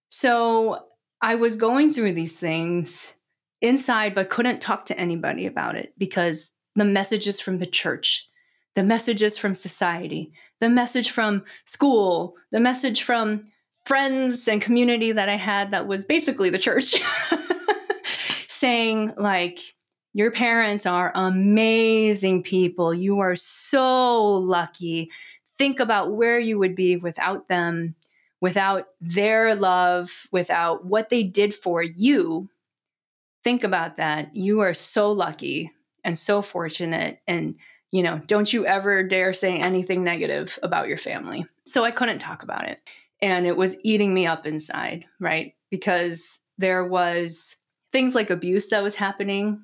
So I was going through these things inside, but couldn't talk to anybody about it because the messages from the church, the messages from society, the message from school, the message from friends and community that I had that was basically the church saying like, your parents are amazing people. You are so lucky. Think about where you would be without them, without their love, without what they did for you. Think about that. You are so lucky and so fortunate. And, you know, don't you ever dare say anything negative about your family. So I couldn't talk about it. And it was eating me up inside, right? Because there was things like abuse that was happening.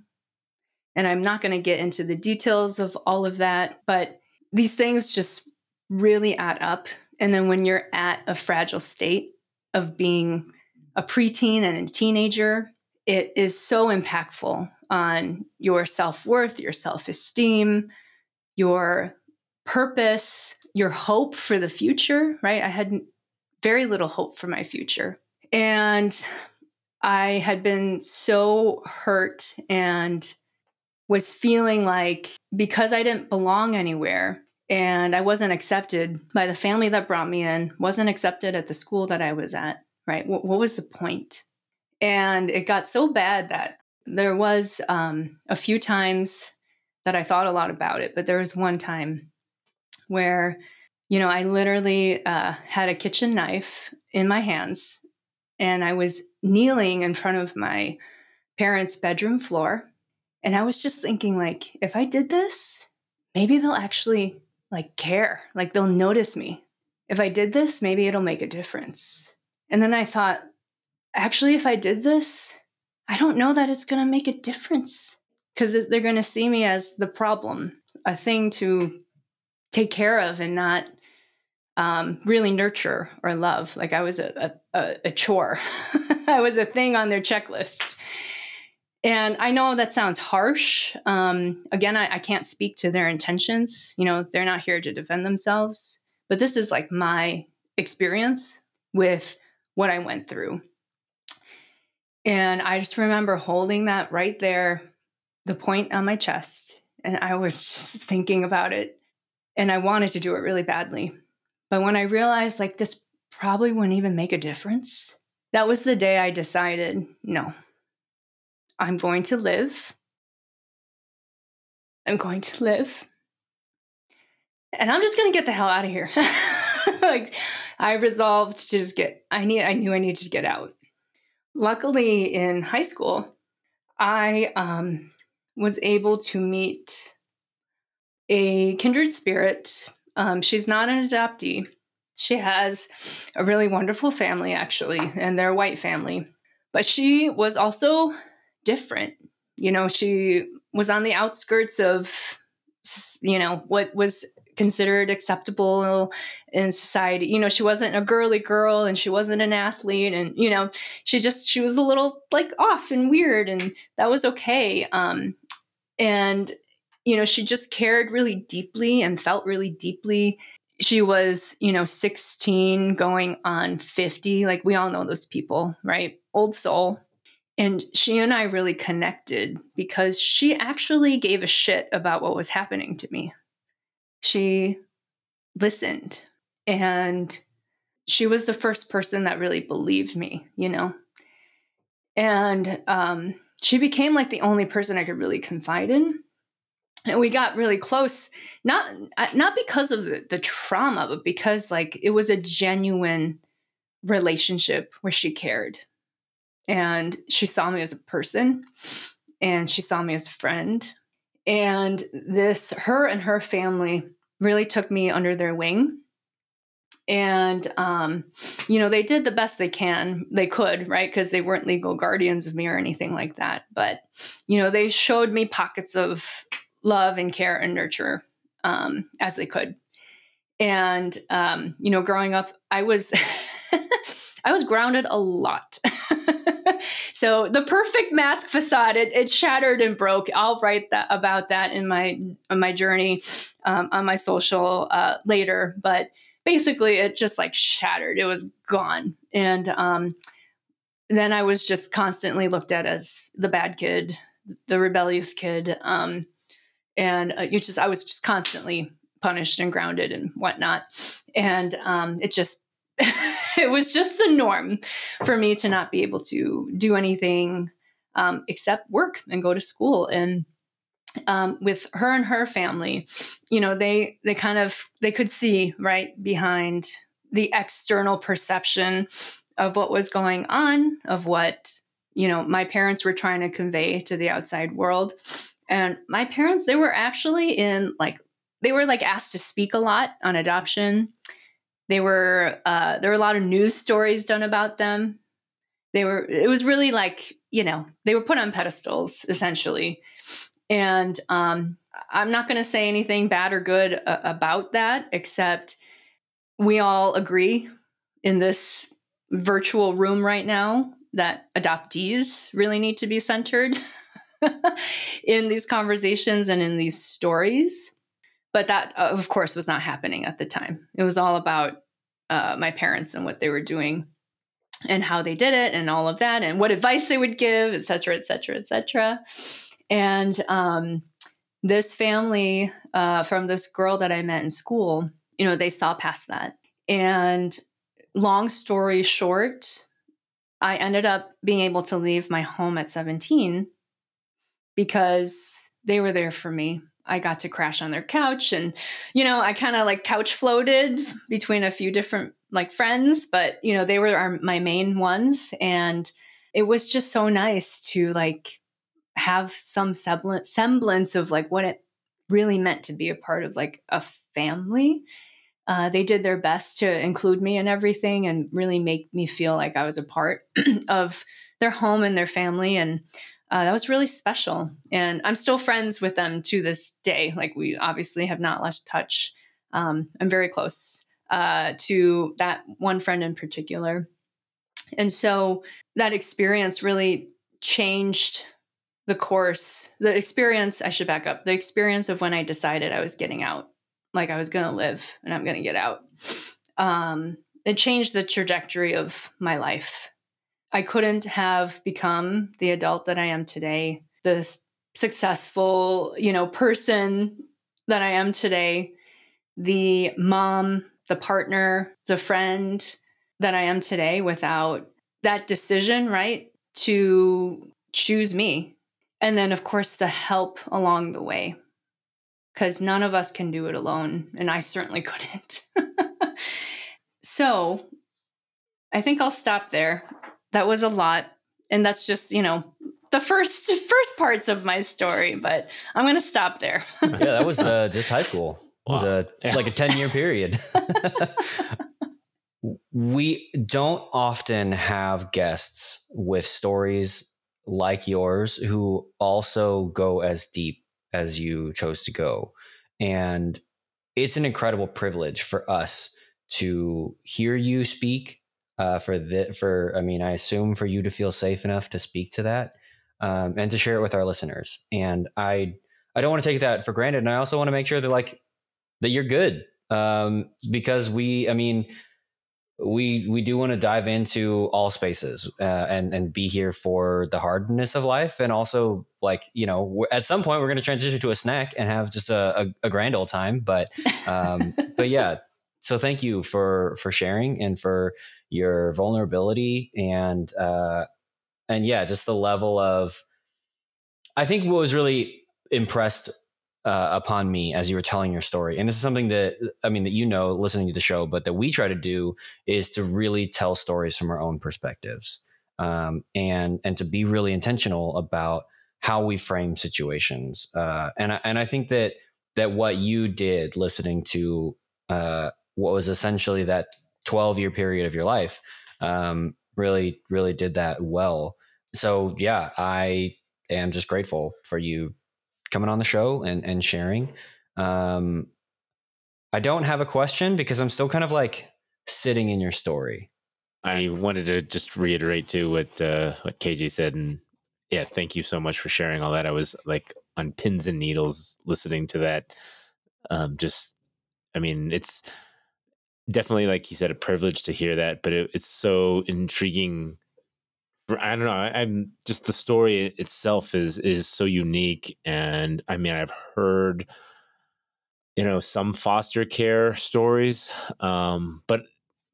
And I'm not going to get into the details of all of that, but these things just really add up. And then when you're at a fragile state of being a preteen and a teenager, it is so impactful on your self-worth, your self-esteem, your purpose, your hope for the future, right? I had very little hope for my future. And I had been so hurt and was feeling like because I didn't belong anywhere and I wasn't accepted by the family that brought me in, wasn't accepted at the school that I was at, right? What was the point? And it got so bad that there was a few times that I thought a lot about it, but there was one time where, you know, I literally had a kitchen knife in my hands and I was kneeling in front of my parents' bedroom floor. And I was just thinking, like, if I did this, maybe they'll actually, like, care. Like, they'll notice me. If I did this, maybe it'll make a difference. And then I thought, actually, if I did this, I don't know that it's going to make a difference. Because they're going to see me as the problem, a thing to take care of and not really nurture or love. Like, I was a chore. I was a thing on their checklist. And I know that sounds harsh. Again, I can't speak to their intentions. You know, they're not here to defend themselves. But this is like my experience with what I went through. And I just remember holding that right there, the point on my chest. And I was just thinking about it. And I wanted to do it really badly. But when I realized like this probably wouldn't even make a difference, that was the day I decided, no. I'm going to live. I'm going to live. And I'm just going to get the hell out of here. Like, I resolved to just I knew I needed to get out. Luckily, in high school, I was able to meet a kindred spirit. She's not an adoptee. She has a really wonderful family, actually, and they're a white family. But she was also different. You know, she was on the outskirts of, you know, what was considered acceptable in society. You know, she wasn't a girly girl and she wasn't an athlete. And, you know, she was a little like off and weird, and that was okay. And, you know, she just cared really deeply and felt really deeply. She was, you know, 16 going on 50. Like, we all know those people, right? Old soul. And she and I really connected because she actually gave a shit about what was happening to me. She listened, and she was the first person that really believed me, you know. And she became like the only person I could really confide in. And we got really close, not because of the trauma, but because like it was a genuine relationship where she cared. And she saw me as a person, and she saw me as a friend. And her and her family really took me under their wing. And, you know, they did the best they could, right? Because they weren't legal guardians of me or anything like that. But, you know, they showed me pockets of love and care and nurture as they could. And, you know, growing up, I was grounded a lot. So the perfect mask facade, it shattered and broke. I'll write about that in my journey on my social later. But basically, it just like shattered. It was gone. And then I was just constantly looked at as the bad kid, the rebellious kid. I was just constantly punished and grounded and whatnot. And it was just the norm for me to not be able to do anything except work and go to school. And with her and her family, you know, they could see right behind the external perception of what was going on, of what, you know, my parents were trying to convey to the outside world. And my parents, they were actually they were asked to speak a lot on adoption. They were, there were a lot of news stories done about them. It was really like, you know, they were put on pedestals essentially. And I'm not going to say anything bad or good about that, except we all agree in this virtual room right now that adoptees really need to be centered in these conversations and in these stories. But that, of course, was not happening at the time. It was all about my parents and what they were doing and how they did it and all of that and what advice they would give, et cetera, et cetera, et cetera. And this family from this girl that I met in school, you know, they saw past that. And long story short, I ended up being able to leave my home at 17 because they were there for me. I got to crash on their couch and, you know, I kind of like couch floated between a few different like friends, but, you know, they were my main ones. And it was just so nice to like have some semblance of like what it really meant to be a part of like a family. They did their best to include me in everything and really make me feel like I was a part of their home and their family. And that was really special. And I'm still friends with them to this day. Like we obviously have not lost touch. I'm very close to that one friend in particular. And so that experience really changed the experience of when I decided I was getting out, like I was going to live and I'm going to get out. It changed the trajectory of my life. I couldn't have become the adult that I am today, the successful, you know, person that I am today, the mom, the partner, the friend that I am today without that decision, right, to choose me. And then, of course, the help along the way, because none of us can do it alone. And I certainly couldn't. So I think I'll stop there. That was a lot. And that's just, you know, the first parts of my story, but I'm going to stop there. Yeah, that was just high school. Wow. It was like a 10-year period. We don't often have guests with stories like yours who also go as deep as you chose to go. And it's an incredible privilege for us to hear you speak. I assume for you to feel safe enough to speak to that and to share it with our listeners. And I don't want to take that for granted. And I also want to make sure that you're good because we do want to dive into all spaces and be here for the hardness of life. And also like, you know, at some point we're going to transition to a snack and have just a grand old time. But yeah. So thank you for sharing and for your vulnerability and yeah, just the level of, I think what was really impressed upon me as you were telling your story. And this is something that, that, you know, listening to the show, but that we try to do is to really tell stories from our own perspectives and to be really intentional about how we frame situations. And I think that what you did listening to, what was essentially that 12-year period of your life, really, really did that well. So yeah, I am just grateful for you coming on the show and sharing. I don't have a question because I'm still kind of like sitting in your story. I wanted to just reiterate too what KJ said, and yeah, thank you so much for sharing all that. I was like on pins and needles listening to that. I mean, it's definitely, like you said, a privilege to hear that, but it's so intriguing. I don't know. I'm just, the story itself is so unique. And I mean, I've heard, you know, some foster care stories, but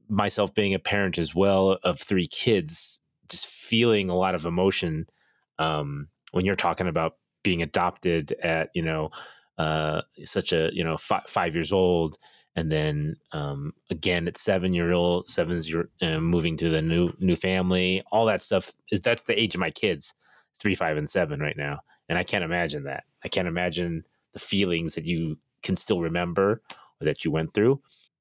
myself being a parent as well of three kids, just feeling a lot of emotion when you're talking about being adopted at, you know, such a, you know, 5 years old. And then again, at 7 year old, moving to the new family, all that stuff. That's the age of my kids, 3, 5, and 7 right now. And I can't imagine that. I can't imagine the feelings that you can still remember or that you went through.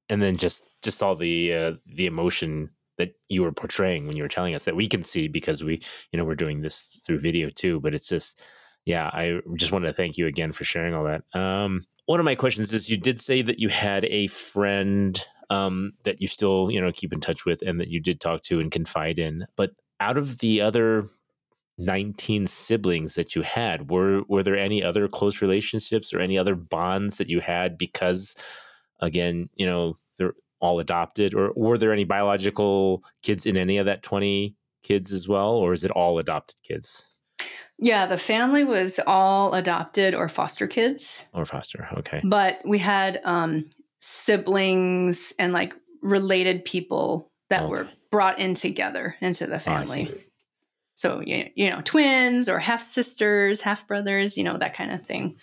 And then just all the emotion that you were portraying when you were telling us, that we can see because we, you know, we're doing this through video too. But it's just, yeah, I just wanted to thank you again for sharing all that. One of my questions is, you did say that you had a friend that you still, you know, keep in touch with and that you did talk to and confide in. But out of the other 19 siblings that you had, were there any other close relationships or any other bonds that you had because, again, you know, they're all adopted? Or were there any biological kids in any of that 20 kids as well? Or is it all adopted kids? Yeah, the family was all adopted or foster kids. Or foster, okay. But we had siblings and like related people that were brought in together into the family. Oh, so, you know, twins or half sisters, half brothers, you know, that kind of thing.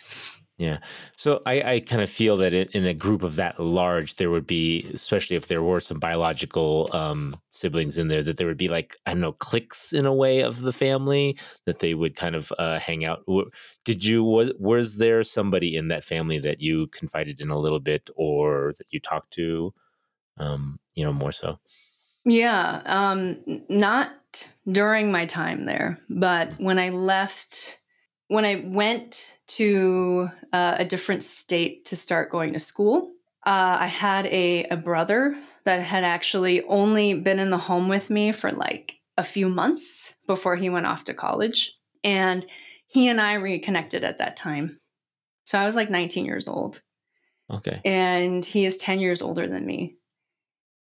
Yeah. So I kind of feel that in a group of that large, there would be, especially if there were some biological siblings in there, that there would be like, I don't know, cliques in a way of the family that they would kind of hang out. Was there somebody in that family that you confided in a little bit or that you talked to, you know, more so? Yeah. Not during my time there, but when I left... When I went to a different state to start going to school, I had a brother that had actually only been in the home with me for like a few months before he went off to college. And he and I reconnected at that time. So I was like 19 years old. Okay. And he is 10 years older than me.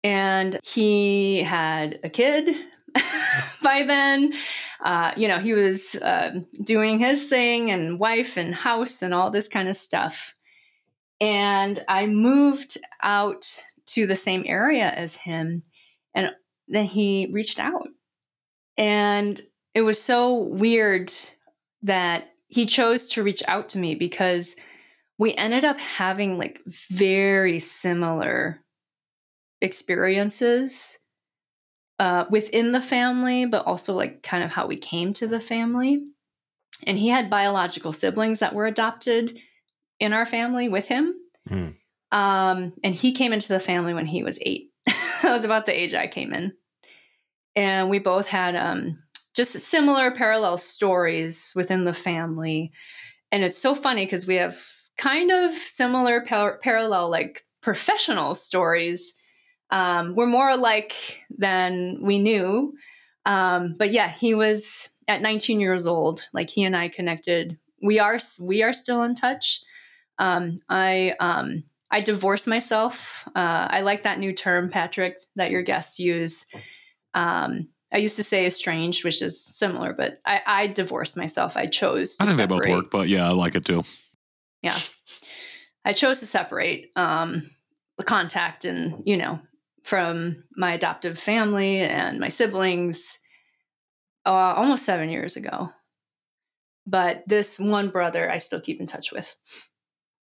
And he had a kid by then. You know, he was doing his thing and wife and house and all this kind of stuff. And I moved out to the same area as him. And then he reached out. And it was so weird that he chose to reach out to me because we ended up having like very similar experiences within the family, but also like kind of how we came to the family. And he had biological siblings that were adopted in our family with him. Mm. And he came into the family when he was 8. That was about the age I came in. And we both had just similar parallel stories within the family. And it's so funny because we have kind of similar parallel like professional stories. We're more alike than we knew. But yeah, he was at 19 years old. Like he and I connected. We are still in touch. I divorced myself. I like that new term, Patrick, that your guests use. I used to say estranged, which is similar, but I divorced myself. I chose to separate. I think they both work, but yeah, I like it too. Yeah. I chose to separate, contact and, you know, from my adoptive family and my siblings almost 7 years ago. But this one brother I still keep in touch with.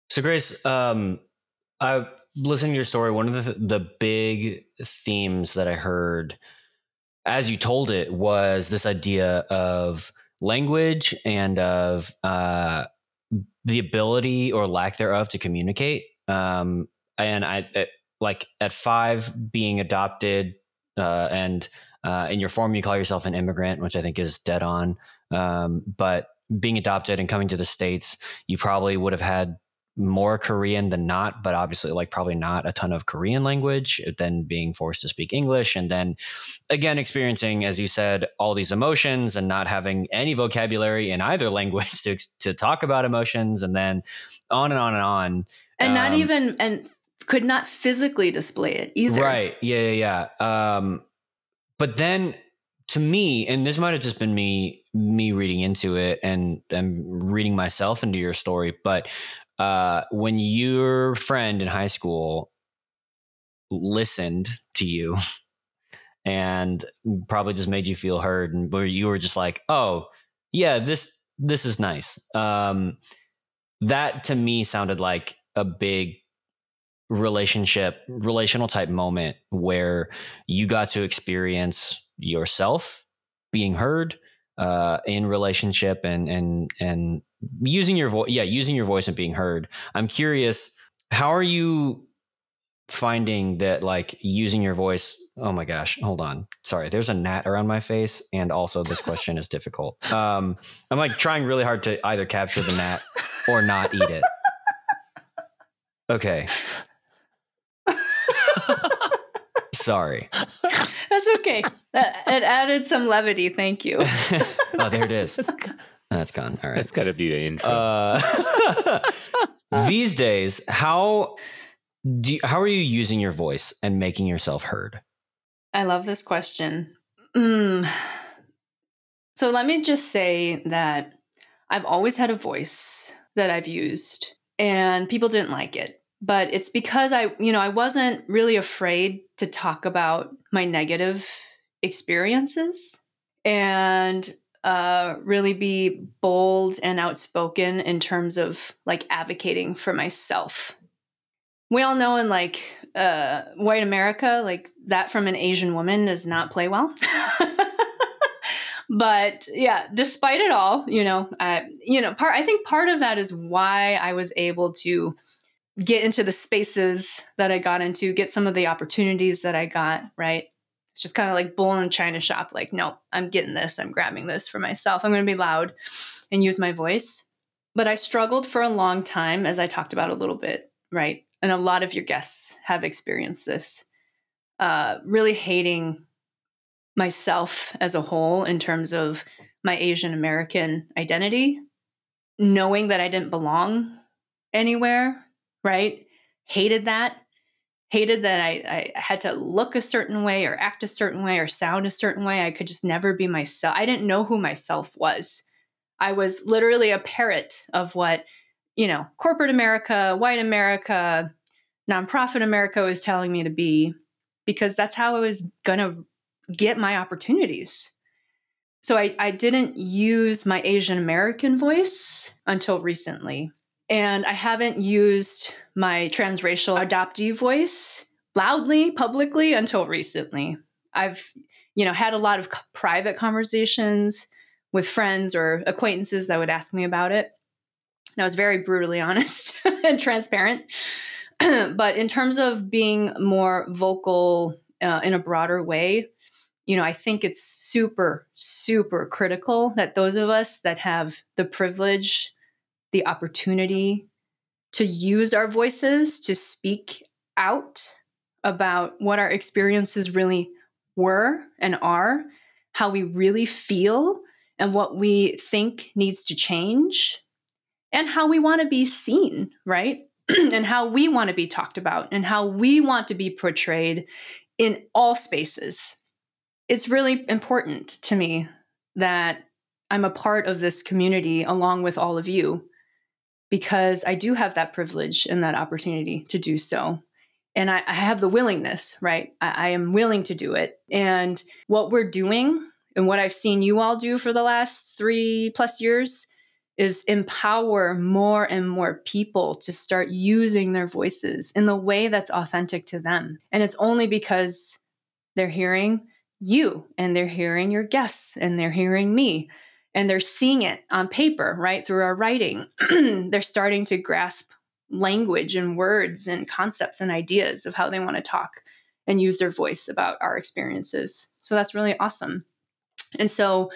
So Grace, I listened to your story. One of the big themes that I heard as you told it was this idea of language and of the ability or lack thereof to communicate. And I like at 5 being adopted and in your form, you call yourself an immigrant, which I think is dead on. But being adopted and coming to the States, you probably would have had more Korean than not, but obviously like probably not a ton of Korean language, then being forced to speak English. And then again, experiencing, as you said, all these emotions and not having any vocabulary in either language to talk about emotions, and then on and on and on. And not even, and could not physically display it either. Right. Yeah. But then to me, and this might've just been me reading into it and reading myself into your story, but when your friend in high school listened to you and probably just made you feel heard, and where you were just like, oh yeah, this is nice. That to me sounded like a big relational type moment where you got to experience yourself being heard in relationship and using your voice. Yeah. Using your voice and being heard. I'm curious, how are you finding that, like, using your voice? Oh my gosh. Hold on. Sorry. There's a gnat around my face. And also this question is difficult. I'm like trying really hard to either capture the gnat or not eat it. Okay. Sorry. That's okay. It added some levity. Thank you. Oh, there it is. That's gone. All right. That's got to be the intro. These days, how are you using your voice and making yourself heard? I love this question. So let me just say that I've always had a voice that I've used, and people didn't like it. But it's because I wasn't really afraid to talk about my negative experiences and really be bold and outspoken in terms of like advocating for myself. We all know in like white America, like that from an Asian woman does not play well. But yeah, despite it all, I think part of that is why I was able to get into the spaces that I got into, get some of the opportunities that I got, right? It's just kind of like bull in a china shop. Like, no, I'm getting this. I'm grabbing this for myself. I'm going to be loud and use my voice. But I struggled for a long time, as I talked about a little bit, right? And a lot of your guests have experienced this, really hating myself as a whole in terms of my Asian American identity, knowing that I didn't belong anywhere, right? Hated that I had to look a certain way or act a certain way or sound a certain way. I could just never be myself. I didn't know who myself was. I was literally a parrot of what, corporate America, white America, nonprofit America was telling me to be, because that's how I was going to get my opportunities. So I didn't use my Asian American voice until recently. And I haven't used my transracial adoptee voice loudly, publicly until recently. I've, had a lot of private conversations with friends or acquaintances that would ask me about it. And I was very brutally honest and transparent. But in terms of being more vocal in a broader way, I think it's super, super critical that those of us that have the privilege, the opportunity to use our voices, to speak out about what our experiences really were and are, how we really feel, and what we think needs to change, and how we want to be seen, right? And how we want to be talked about, and how we want to be portrayed in all spaces. It's really important to me that I'm a part of this community along with all of you, because I do have that privilege and that opportunity to do so. And I have the willingness, right? I am willing to do it. And what we're doing and what I've seen you all do for the last 3+ years is empower more and more people to start using their voices in the way that's authentic to them. And it's only because they're hearing you, and they're hearing your guests, and they're hearing me. And they're seeing it on paper, right? Through our writing, they're starting to grasp language and words and concepts and ideas of how they want to talk and use their voice about our experiences. So that's really awesome. And so,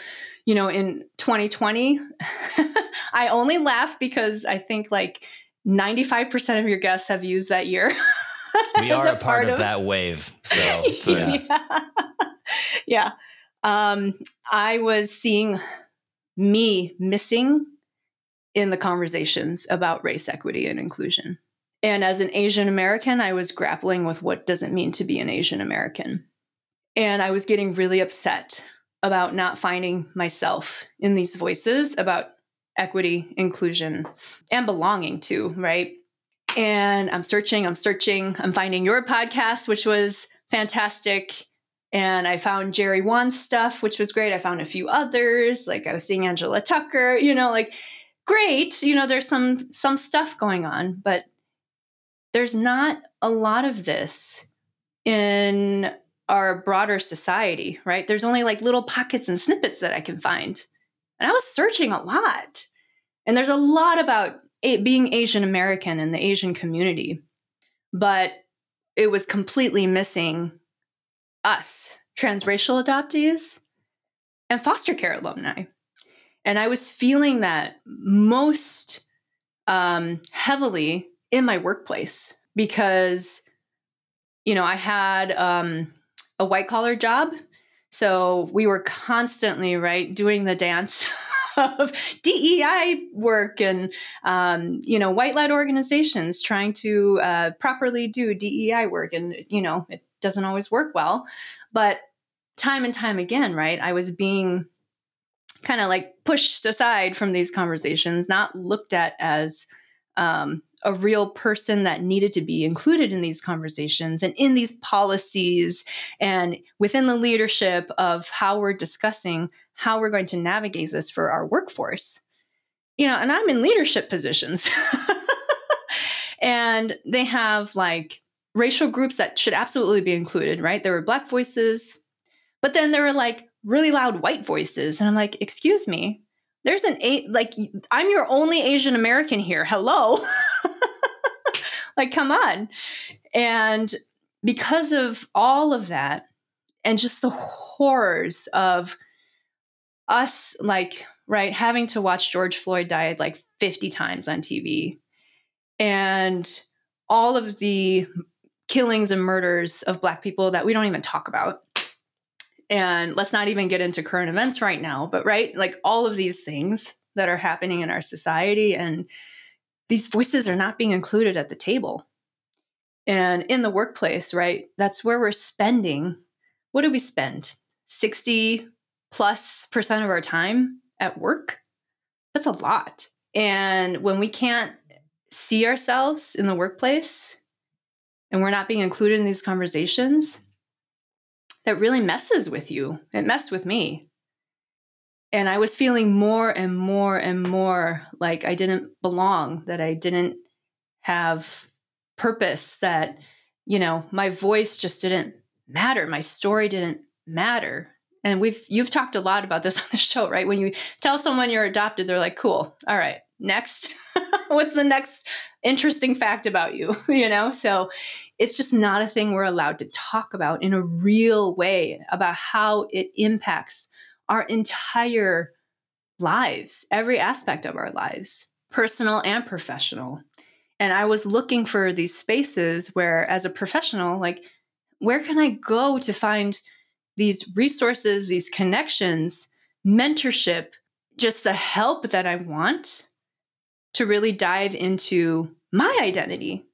in 2020, I only laugh because I think like 95% of your guests have used that year. We are a part of that wave. So yeah. Yeah. I was seeing me missing in the conversations about race, equity, and inclusion. And as an Asian American, I was grappling with what does it mean to be an Asian American. And I was getting really upset about not finding myself in these voices about equity, inclusion, and belonging too, right? And I'm searching, I'm finding your podcast, which was fantastic. And I found Jerry Wan's stuff, which was great. I found a few others, like I was seeing Angela Tucker, great. There's some stuff going on, but there's not a lot of this in our broader society, right? There's only little pockets and snippets that I can find. And I was searching a lot. And there's a lot about it being Asian American and the Asian community, but it was completely missing us, transracial adoptees and foster care alumni. And I was feeling that most heavily in my workplace because, I had a white collar job. So we were constantly, doing the dance of DEI work and, white-led organizations trying to properly do DEI work. And, it doesn't always work well. But time and time again, I was being kind of pushed aside from these conversations, not looked at as a real person that needed to be included in these conversations and in these policies and within the leadership of how we're discussing how we're going to navigate this for our workforce. And I'm in leadership positions and they have racial groups that should absolutely be included, right? There were Black voices, but then there were really loud white voices. And I'm like, excuse me, there's I'm your only Asian American here. Hello. Come on. And because of all of that and just the horrors of us, having to watch George Floyd die 50 times on TV and all of the killings and murders of Black people that we don't even talk about. And let's not even get into current events right now, but all of these things that are happening in our society and these voices are not being included at the table and in the workplace, That's where we're spending. What do we spend? 60%+ of our time at work. That's a lot. And when we can't see ourselves in the workplace and we're not being included in these conversations, that really messes with you. It messed with me. And I was feeling more and more and more like I didn't belong, that I didn't have purpose, that, my voice just didn't matter. My story didn't matter. And you've talked a lot about this on the show, right? When you tell someone you're adopted, they're like, cool. All right, next. What's the next interesting fact about you? So it's just not a thing we're allowed to talk about in a real way about how it impacts our entire lives, every aspect of our lives, personal and professional. And I was looking for these spaces where, as a professional, where can I go to find these resources, these connections, mentorship, just the help that I want to really dive into my identity,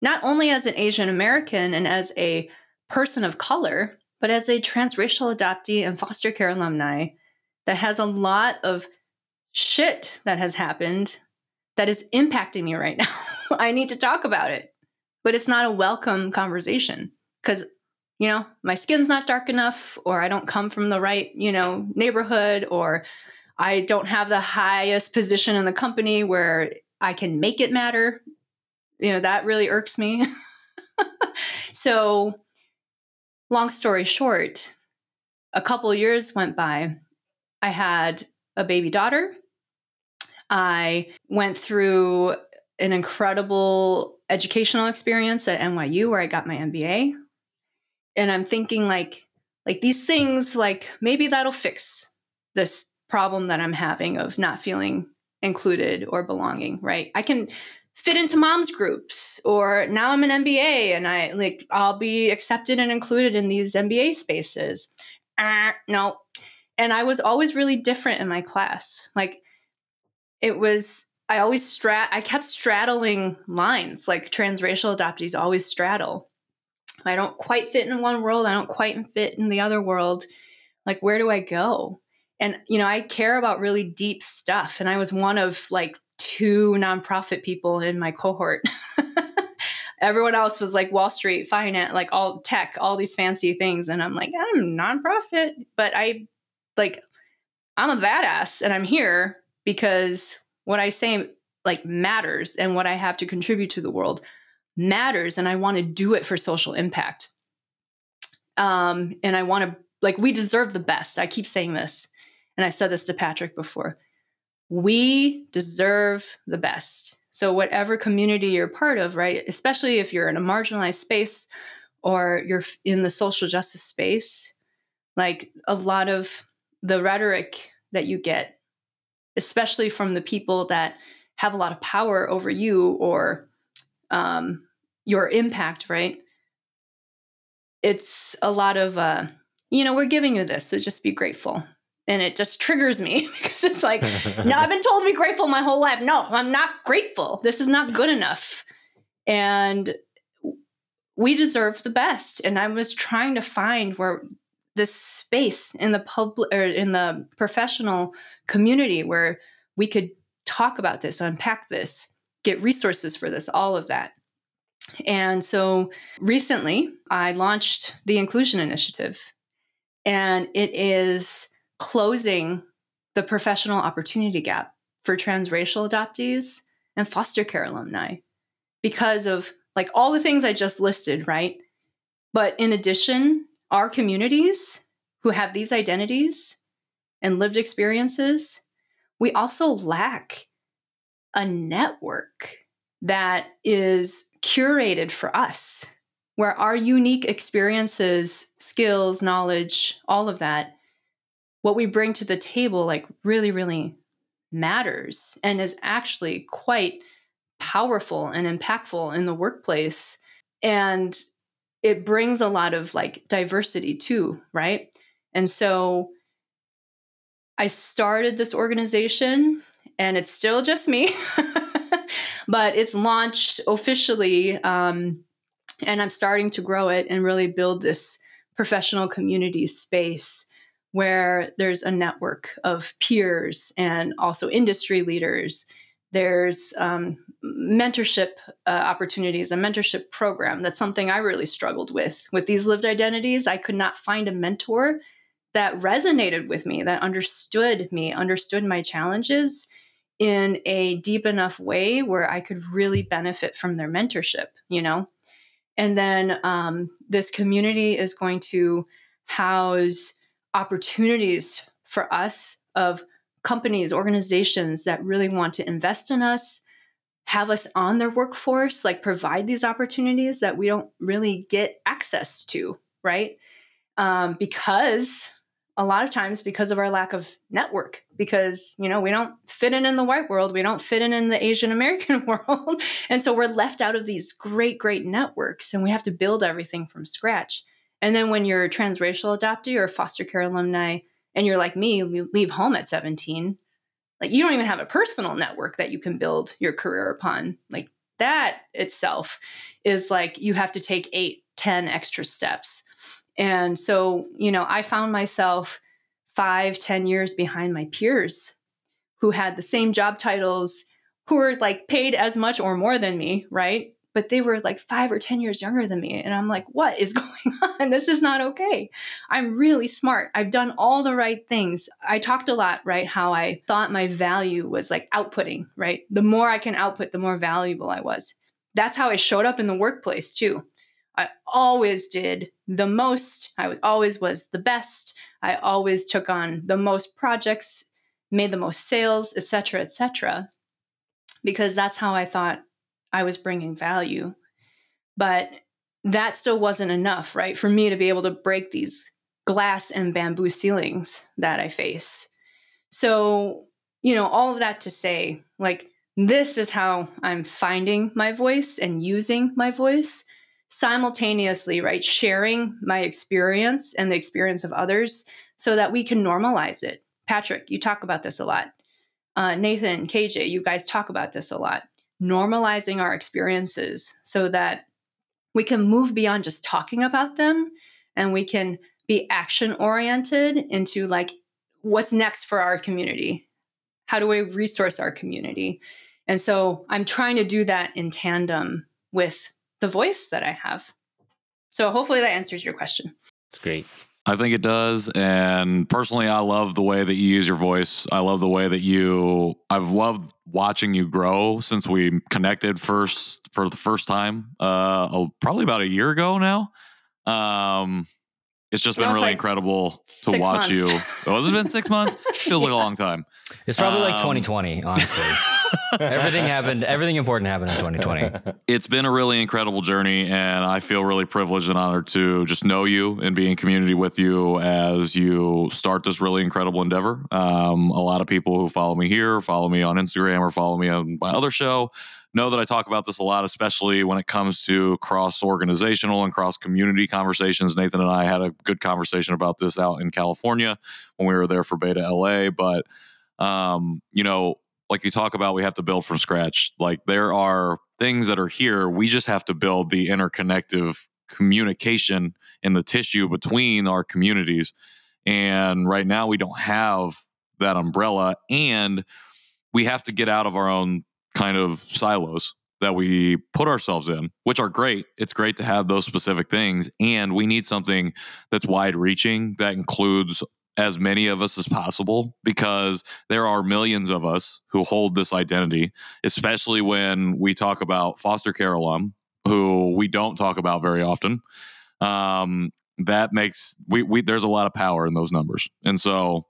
not only as an Asian American and as a person of color, but as a transracial adoptee and foster care alumni that has a lot of shit that has happened that is impacting me right now. I need to talk about it, but it's not a welcome conversation because, my skin's not dark enough, or I don't come from the right, neighborhood, or I don't have the highest position in the company where I can make it matter. That really irks me. So, long story short, a couple years went by. I had a baby daughter. I went through an incredible educational experience at NYU where I got my MBA. And I'm thinking these things, maybe that'll fix this problem that I'm having of not feeling included or belonging, right? I can fit into mom's groups, or now I'm an MBA and I'll be accepted and included in these MBA spaces. No. And I was always really different in my class. I kept straddling lines, like transracial adoptees always straddle. I don't quite fit in one world. I don't quite fit in the other world. Like, where do I go? And, I care about really deep stuff. And I was one of like 2 nonprofit people in my cohort. Everyone else was like Wall Street, finance, like all tech, all these fancy things. And I'm like, I'm nonprofit, but I'm a badass and I'm here because what I say matters, and what I have to contribute to the world matters. And I want to do it for social impact. And I want to, we deserve the best. I keep saying this. And I've said this to Patrick before. We deserve the best. So whatever community you're part of, right? Especially if you're in a marginalized space or you're in the social justice space, a lot of the rhetoric that you get, especially from the people that have a lot of power over you or your impact, right? It's a lot of, we're giving you this, so just be grateful. And it just triggers me because it's no, I've been told to be grateful my whole life. No, I'm not grateful. This is not good enough. And we deserve the best. And I was trying to find where this space in the public or in the professional community where we could talk about this, unpack this, get resources for this, all of that. And so recently I launched the Inclusion Initiative, and it is closing the professional opportunity gap for transracial adoptees and foster care alumni because of all the things I just listed, right? But in addition, our communities who have these identities and lived experiences, we also lack a network that is curated for us, where our unique experiences, skills, knowledge, all of that, what we bring to the table, really, really matters and is actually quite powerful and impactful in the workplace. And it brings a lot of diversity too, right? And so I started this organization, and it's still just me, but it's launched officially. And I'm starting to grow it and really build this professional community space where there's a network of peers and also industry leaders. There's mentorship opportunities, a mentorship program. That's something I really struggled with. With these lived identities, I could not find a mentor that resonated with me, that understood me, understood my challenges in a deep enough way where I could really benefit from their mentorship, And then this community is going to house opportunities for us of companies, organizations that really want to invest in us, have us on their workforce, provide these opportunities that we don't really get access to, right? Because a lot of times because of our lack of network, because, we don't fit in the white world, we don't fit in the Asian American world. And so we're left out of these great, great networks, and we have to build everything from scratch. And then when you're a transracial adoptee or a foster care alumni, and you're like me, you leave home at 17, you don't even have a personal network that you can build your career upon. That itself is you have to take 8, 10 extra steps. And so, I found myself 5, 10 years behind my peers who had the same job titles, who were paid as much or more than me, right? But they were 5 or 10 years younger than me. And I'm like, what is going on? This is not okay. I'm really smart. I've done all the right things. I talked a lot, right? How I thought my value was outputting, right? The more I can output, the more valuable I was. That's how I showed up in the workplace too. I always did the most. I was always the best. I always took on the most projects, made the most sales, et cetera, because that's how I thought I was bringing value. But that still wasn't enough, right? For me to be able to break these glass and bamboo ceilings that I face. So, all of that to say, This is how I'm finding my voice and using my voice simultaneously, right? Sharing my experience and the experience of others so that we can normalize it. Patrick, you talk about this a lot. Nathan, KJ, you guys talk about this a lot. Normalizing our experiences so that we can move beyond just talking about them and we can be action-oriented into like, what's next for our community? How do we resource our community? And so I'm trying to do that in tandem with the voice that I have. So hopefully that answers your question. It's great. I think it does. And personally, I love the way that you use your voice. I love the way that I've loved watching you grow since we connected for the first time, probably about a year ago now. It's just been really incredible to watch you. Oh, has it been 6 months? Feels like a long time. It's probably like 2020, honestly. Everything important happened in 2020. It's been a really incredible journey, and I feel really privileged and honored to just know you and be in community with you as you start this really incredible endeavor. A lot of people who follow me here, follow me on Instagram, or follow me on my other show know that I talk about this a lot, especially when it comes to cross-organizational and cross-community conversations. Nathan and I had a good conversation about this out in California when we were there for Beta LA. But, like you talk about, we have to build from scratch. Like, there are things that are here. We just have to build the interconnective communication and the tissue between our communities. And right now we don't have that umbrella, and we have to get out of our own kind of silos that we put ourselves in, which are great. It's great to have those specific things. And we need something that's wide reaching that includes as many of us as possible, because there are millions of us who hold this identity, especially when we talk about foster care alum, who we don't talk about very often. There's a lot of power in those numbers. And so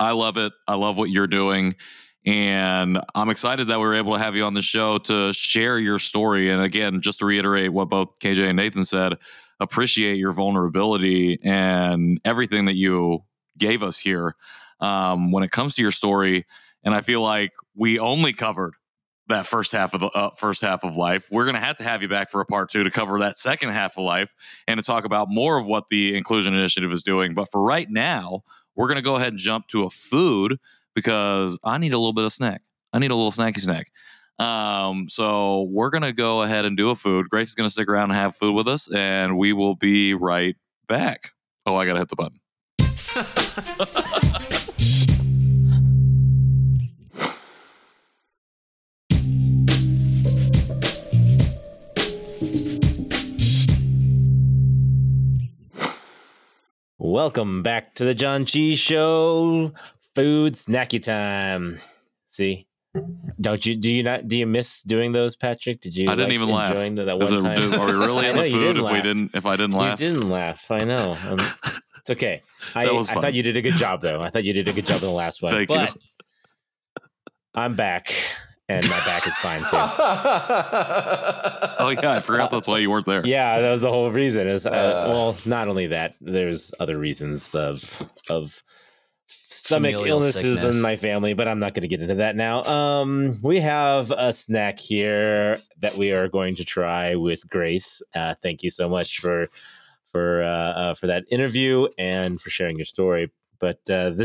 I love it. I love what you're doing. And I'm excited that we were able to have you on the show to share your story. And again, just to reiterate what both KJ and Nathan said, appreciate your vulnerability and everything that you gave us here when it comes to your story. And I feel like we only covered that first half of life. We're going to have you back for a part two to cover that second half of life and to talk about more of what the Inclusion Initiative is doing. But for right now, we're going to go ahead and jump to a food, because I need a little bit of snack. I need a little snacky snack. So we're going to go ahead and do a food. Grace is going to stick around and have food with us, and we will be right back. Oh, I got to hit the button. Welcome back to the Janchi Show. Food snacky time. See? Do you miss doing those, Patrick? Did you? I didn't even laugh. That one time? Are we really in the food if I didn't laugh? You didn't laugh. I know. It's okay. I thought you did a good job, though. I thought you did a good job in the last one. Thank you. I'm back, and my back is fine, too. Oh, yeah. I forgot that's why you weren't there. Yeah, that was the whole reason. Not only that, there's other reasons of stomach illnesses in my family, but I'm not going to get into that now. We have a snack here that we are going to try with Grace. Thank you so much for that interview and for sharing your story. But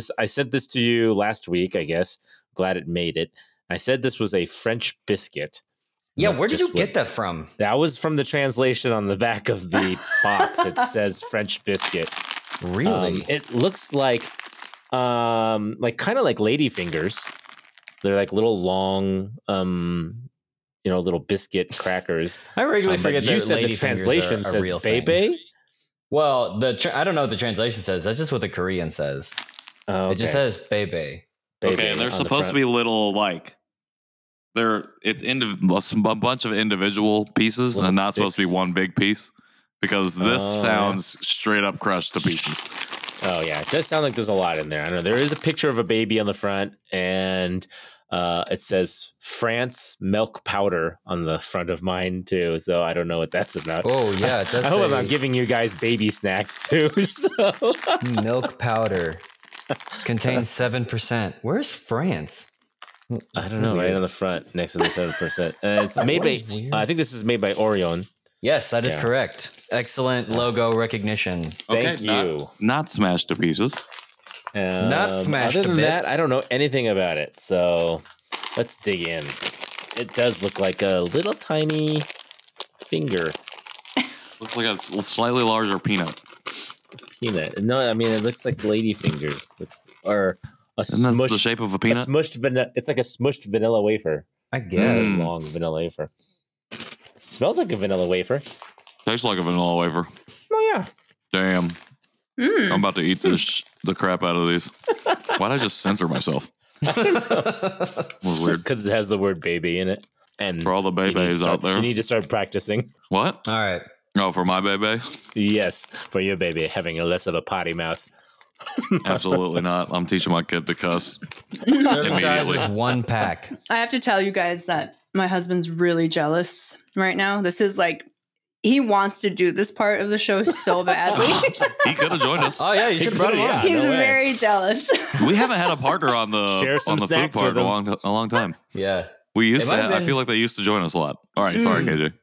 I sent this to you last week, I guess. Glad it made it. I said this was a French biscuit. Yeah, where did you get that from? That was from the translation on the back of the box. It says French biscuit. Really? It looks like kind of like ladyfingers. They're like little long, little biscuit crackers. I regularly forget that. You said the translation says "bebe." Well, I don't know what the translation says. That's just what the Korean says. Oh, okay. It just says "bebe." Okay, and they're supposed to be little, like a bunch of individual pieces, and not supposed to be one big piece, because this sounds straight up crushed to pieces. Oh, yeah. It does sound like there's a lot in there. I don't know. There is a picture of a baby on the front, and it says France milk powder on the front of mine, too. So I don't know what that's about. Oh, yeah. I hope I'm not giving you guys baby snacks, too. So. Milk powder contains 7%. Where's France? I don't know. Weird. Right on the front next to the 7%. It's made by, I think this is made by Orion. Yes, that is correct. Excellent logo recognition. Thank you. Not smashed to pieces. Not smashed to bits. Other than that, I don't know anything about it. So let's dig in. It does look like a little tiny finger. Looks like a slightly larger peanut. No, I mean, it looks like lady fingers. Or a smushed, the shape of a peanut? It's like a smushed vanilla wafer. I guess. Long vanilla wafer. It smells like a vanilla wafer. Tastes like a vanilla wafer. Oh, yeah. Damn. I'm about to eat the crap out of these. Why did I just censor myself? Was weird. Because it has the word baby in it. And for all the babies out there. You need to start practicing. What? All right. Oh, for my baby? Yes, for your baby having less of a potty mouth. Absolutely not. I'm teaching my kid to cuss. Circumcised one pack. I have to tell you guys that my husband's really jealous right now. This is like, he wants to do this part of the show so badly. He could have joined us. Oh, yeah, you should have brought him on. He's very jealous. We haven't had a partner on the food part in a long time. Yeah. We used to. I feel like they used to join us a lot. All right, sorry, KJ.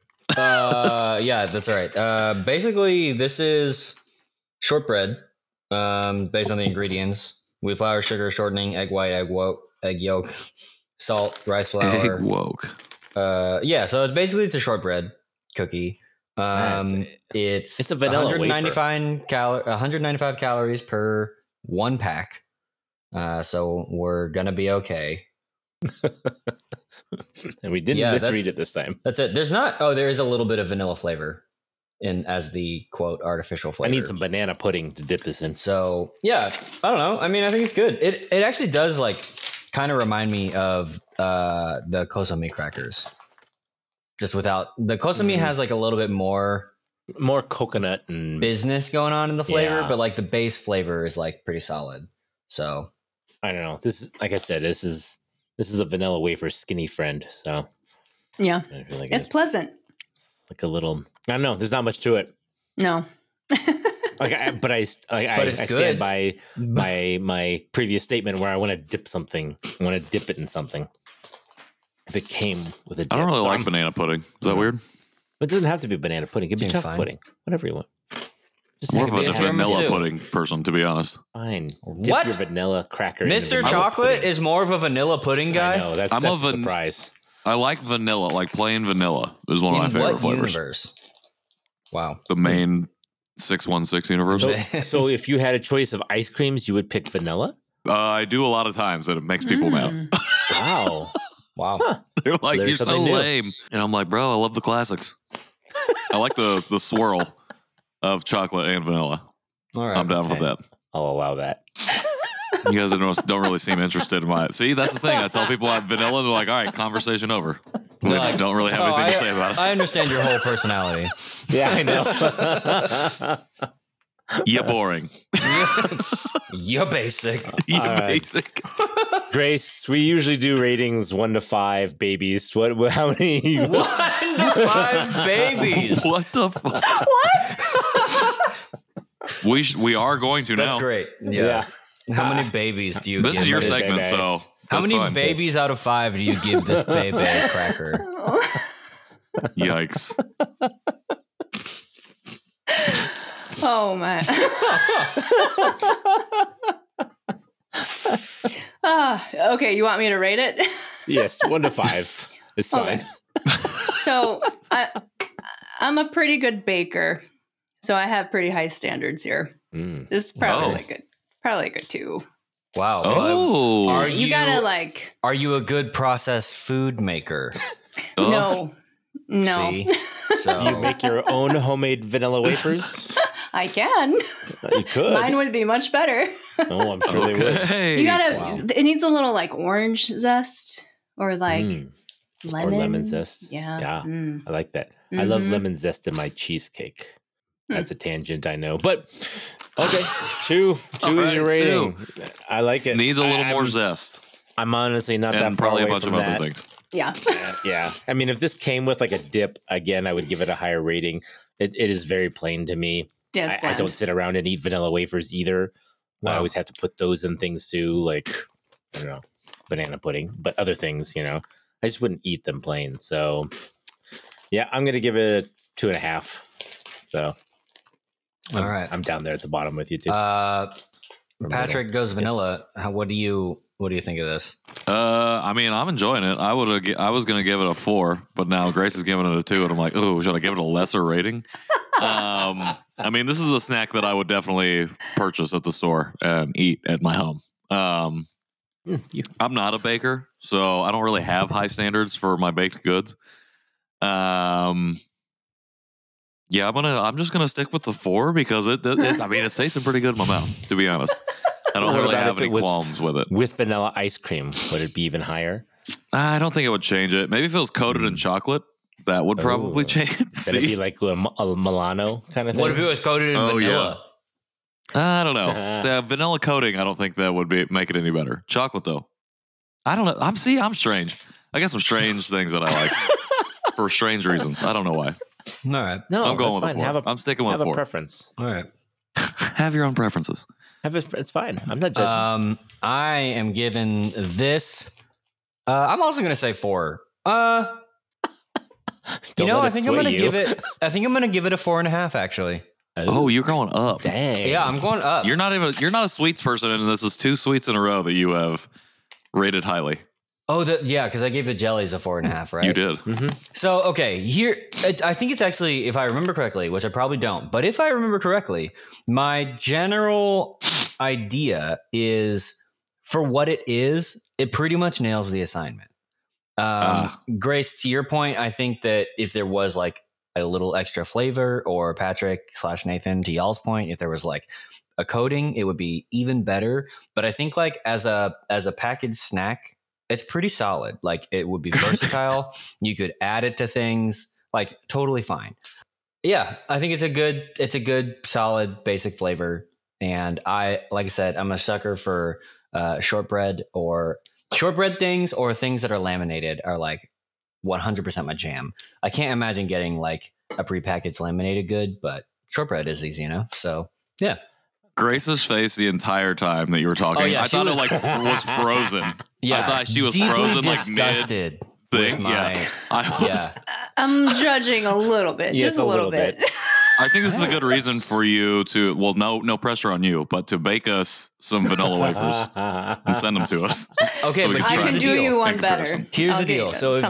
Yeah, that's all right. Basically, this is shortbread based on the ingredients with flour, sugar, shortening, egg white, egg yolk, salt, rice flour. Egg yolk. Yeah, so it's a shortbread cookie. It's a vanilla 195 calories per one pack. So we're gonna be okay. And we didn't misread it this time. That's it. There is a little bit of vanilla flavor in as the quote artificial flavor. I need some banana pudding to dip this in. So yeah, I don't know. I mean, I think it's good. It actually does like kind of remind me of the Kosomi crackers. Just without the Kosomi has like a little bit more coconut and business going on in the flavor, but like the base flavor is like pretty solid. So I don't know. This is, like I said, this is a vanilla wafer skinny friend. So yeah, I feel like it's pleasant. It's like a little, I don't know. There's not much to it. No. But I stand by my previous statement where I want to dip it in something. If it came with a dip. I don't really like banana pudding. Is that weird? It doesn't have to be banana pudding. It could be chocolate pudding. Whatever you want. Just more of a vanilla pudding person, to be honest. Fine. Dip your vanilla cracker in Mr. Chocolate pudding. Is more of a vanilla pudding guy? I know. That's a surprise. I like vanilla. Like plain vanilla is one of my favorite flavors. Universe? Wow. The main 616 universe. So if you had a choice of ice creams, you would pick vanilla? I do a lot of times, and it makes people mad. Wow. Wow. Huh. They're like, you're so lame. And I'm like, bro, I love the classics. I like the swirl of chocolate and vanilla. All right, I'm down for that. I'll allow that. You guys don't really seem interested in my... See, that's the thing. I tell people I have vanilla, and they're like, all right, conversation over. They don't really have anything to say about it. I understand your whole personality. Yeah, I know. You're boring. You're basic. You're basic. Grace, we usually do ratings 1 to 5 babies. What? How many? 1 to 5 babies. What the fuck? What? we are going to now. That's great. Yeah. How many babies do you? This give is your segment. Babies? So how many babies out of 5 do you give this baby cracker? Yikes. Oh my! Okay, you want me to rate it? Yes, 1 to 5. It's fine. So I'm a pretty good baker, so I have pretty high standards here. This is probably a good 2. Wow! Oh, you gotta like. Are you a good processed food maker? No. See? So do you make your own homemade vanilla wafers? I can. You could. Mine would be much better. Oh, I'm sure they would. Hey. You gotta. Wow. It needs a little like orange zest or like lemon. Or lemon zest. Yeah. I like that. Mm-hmm. I love lemon zest in my cheesecake. That's a tangent, I know. But okay, 2 is your rating. 2. I like it. Needs a little more zest. I'm honestly not that far away from that. Probably a bunch of other things. Yeah. I mean, if this came with like a dip, again, I would give it a higher rating. It is very plain to me. Yeah, I don't sit around and eat vanilla wafers either. Wow. I always have to put those in things too. Like, I don't know. banana pudding, but other things, you know, I just wouldn't eat them plain. So yeah, I'm going to give it 2.5. So all right. I'm down there at the bottom with you too. Patrick goes vanilla. Yes. What do you think of this? I mean, I'm enjoying it. I was going to give it a 4, but now Grace is giving it a 2, and I'm like, oh, should I give it a lesser rating? I mean, this is a snack that I would definitely purchase at the store and eat at my home. I'm not a baker, so I don't really have high standards for my baked goods. Yeah, I'm just gonna stick with the 4 because it I mean, it's tasting pretty good in my mouth, to be honest. I don't really have any qualms with it. With vanilla ice cream, would it be even higher? I don't think it would change it. Maybe if it was coated in chocolate, that would probably change. Would it be like a Milano kind of thing? What if it was coated in vanilla? Yeah. I don't know. The vanilla coating, I don't think that would make it any better. Chocolate though, I don't know. I'm strange. I got some strange things that I like for strange reasons. I don't know why. All right. No, I'm going with fine. 4. I'm sticking with 4. Have a preference. All right. Have your own preferences. It's fine. I'm not judging. I am giving this. I'm also going to say 4. I think I'm going to give it a 4.5. Actually. Oh, you're going up. Dang. Yeah, I'm going up. You're not a sweets person, and this is 2 sweets in a row that you have rated highly. Oh, yeah, because I gave the jellies a 4.5, right? You did. Mm-hmm. So, okay, here, I think it's actually, if I remember correctly, which I probably don't, but if I remember correctly, my general idea is, for what it is, it pretty much nails the assignment. Grace, to your point, I think that if there was like a little extra flavor, or Patrick/Nathan, to y'all's point, if there was like a coating, it would be even better. But I think like as a packaged snack, it's pretty solid. Like, it would be versatile. You could add it to things, like, totally fine. Yeah, I think it's a good, solid, basic flavor. And I, like I said, I'm a sucker for shortbread things, or things that are laminated are like 100% my jam. I can't imagine getting like a prepackaged laminated good, but shortbread is easy enough. So yeah. Grace's face the entire time that you were talking. Oh, yeah, I thought it like was frozen. Yeah, I thought she was frozen, like disgusted thing. I'm judging a little bit, yes, just a little bit. I think this is a good reason for you to. Well, no pressure on you, but to bake us some vanilla wafers and send them to us. Okay, so but I can do you one better. Here's the deal. So if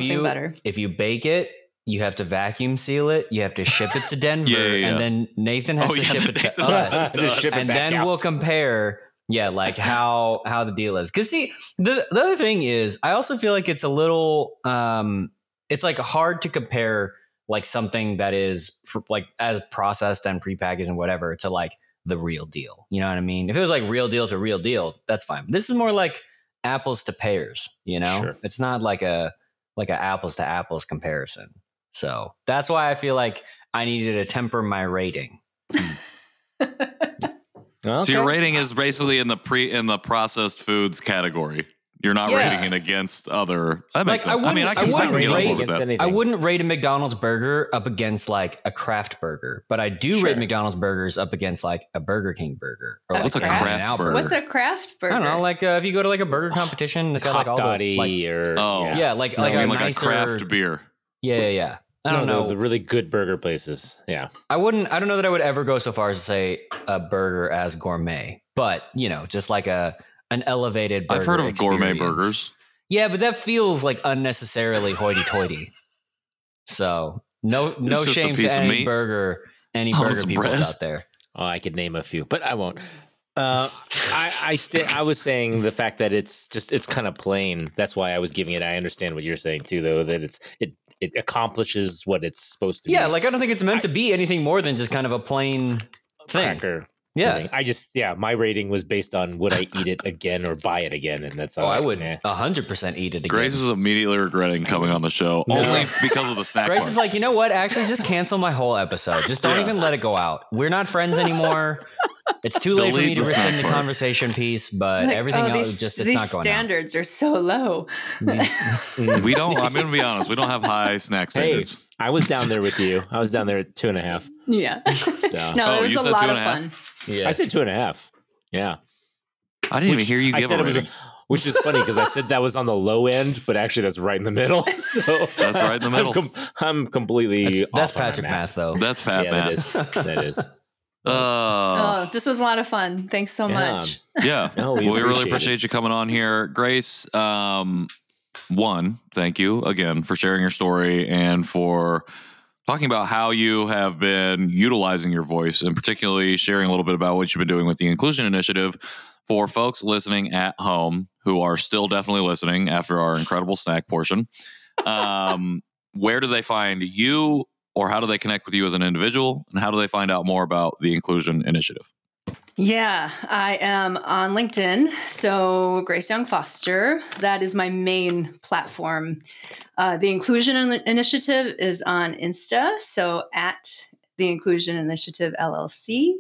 you bake it, you have to vacuum seal it. You have to ship it to Denver, and then Nathan has to ship it to us, and then we'll compare. Yeah, like how the deal is. Because see, the other thing is, I also feel like it's a little, it's like hard to compare like something that is like as processed and prepackaged and whatever to like the real deal. You know what I mean? If it was like real deal to real deal, that's fine. This is more like apples to pears. You know, sure. It's not like a apples to apples comparison. So that's why I feel like I needed to temper my rating. Okay. So your rating is basically in the processed foods category. You're not rating it against other. That makes sense. I wouldn't rate a McDonald's burger up against like a Kraft burger, but I do rate McDonald's burgers up against like a Burger King burger. Or what's a Kraft burger? What's a Kraft burger? I don't know. Like if you go to like a burger competition, it's got like all the like a Kraft beer. Yeah. I don't know. The really good burger places. Yeah. I don't know that I would ever go so far as to say a burger as gourmet, but you know, just like an elevated burger. I've heard of gourmet burgers. Yeah, but that feels like unnecessarily hoity-toity. So no shame to any burger people out there. Oh, I could name a few, but I won't. I was saying the fact that it's kind of plain. That's why I was giving it. I understand what you're saying too, though, that it accomplishes what it's supposed to be. Yeah, like I don't think it's meant to be anything more than just kind of a plain thing. Cracker. Yeah. Thing. My rating was based on would I eat it again or buy it again, and that's all. I would 100% eat it again. Grace is immediately regretting coming on the show only because of the snack. Grace is like, you know what? Actually, just cancel my whole episode. Just don't even let it go out. We're not friends anymore. It's too late for me to rescind the conversation piece, but like, everything else it's not going on. These standards are so low. We don't, I'm going to be honest, we don't have high snack standards. Hey, I was down there with you. I was down there at 2.5. Yeah. It was a lot of fun. Yeah. I said 2.5. Yeah. I didn't even hear you give it. which is funny because I said that was on the low end, but actually that's right in the middle. So that's right in the middle. I'm completely that's off Patrick math though. That's fat math. That is. This was a lot of fun. Thanks so much. Yeah. No, we really appreciate you coming on here. Grace, one, thank you again for sharing your story and for talking about how you have been utilizing your voice and particularly sharing a little bit about what you've been doing with the Inclusion Initiative for folks listening at home who are still definitely listening after our incredible snack portion. Where do they find you or how do they connect with you as an individual? And how do they find out more about the Inclusion Initiative? Yeah, I am on LinkedIn. So Grace Young Foster, that is my main platform. The Inclusion Initiative is on Insta. So at the Inclusion Initiative LLC.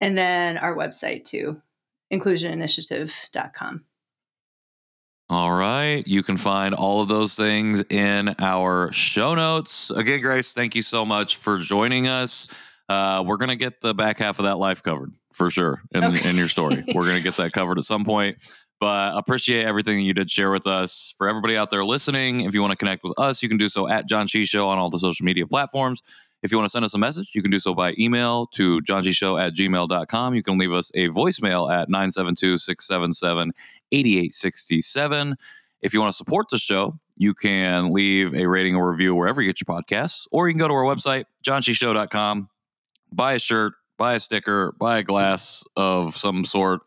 And then our website too, inclusioninitiative.com. All right. You can find all of those things in our show notes. Again, Grace, thank you so much for joining us. We're going to get the back half of that life covered for sure in your story. We're going to get that covered at some point, but appreciate everything that you did share with us. For everybody out there listening, if you want to connect with us, you can do so at Janchi Show on all the social media platforms. If you want to send us a message, you can do so by email to janchishow@gmail.com. You can leave us a voicemail at 972-677-8867. If you want to support the show, you can leave a rating or review wherever you get your podcasts, or you can go to our website, janchishow.com. Buy a shirt, buy a sticker, buy a glass of some sort.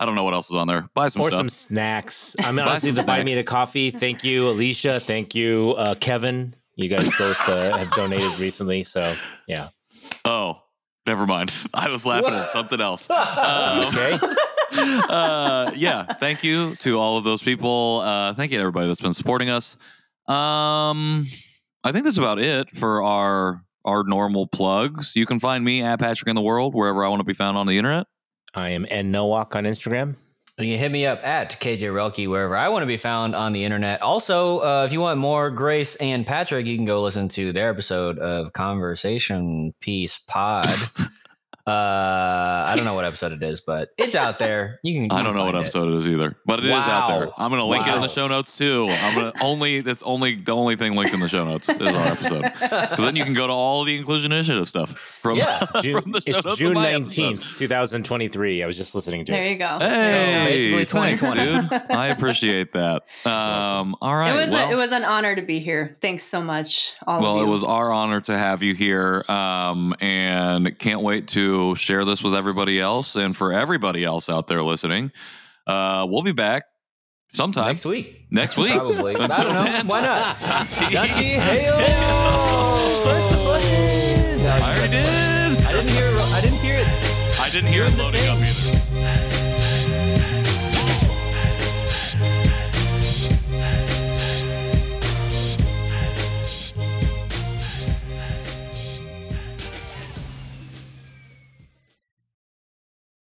I don't know what else is on there. Buy some or stuff. Or some snacks. I mean, honestly, the Buy Me a Coffee. Thank you, Alicia. Thank you, Kevin. You guys both have donated recently. So, yeah. Oh, never mind. I was laughing at something else. Okay. Yeah. Thank you to all of those people. Thank you to everybody that's been supporting us. I think that's about it for our normal plugs. You can find me at Patrick in the World, wherever I want to be found on the internet. I am N Nowack on Instagram. You can hit me up at KJ Relke, wherever I want to be found on the internet. Also, if you want more Grace and Patrick, you can go listen to their episode of Conversation Piece Pod. I don't know what episode it is, but it's out there. I don't know what episode it is either, but it is out there. I'm going to link it in the show notes too. That's only the only thing linked in the show notes is our episode. Because then you can go to all the Inclusion Initiative stuff from the show notes. June 19th, 2023. I was just listening to it. There you go. Hey, so basically 2020, dude. I appreciate that. All right. It was an honor to be here. Thanks so much. It was our honor to have you here, and can't wait to share this with everybody else. And for everybody else out there listening, we'll be back sometime next week probably. I don't know then. Why not? Janchi, hey-o. Press the button. I already did. I didn't hear it loading up either.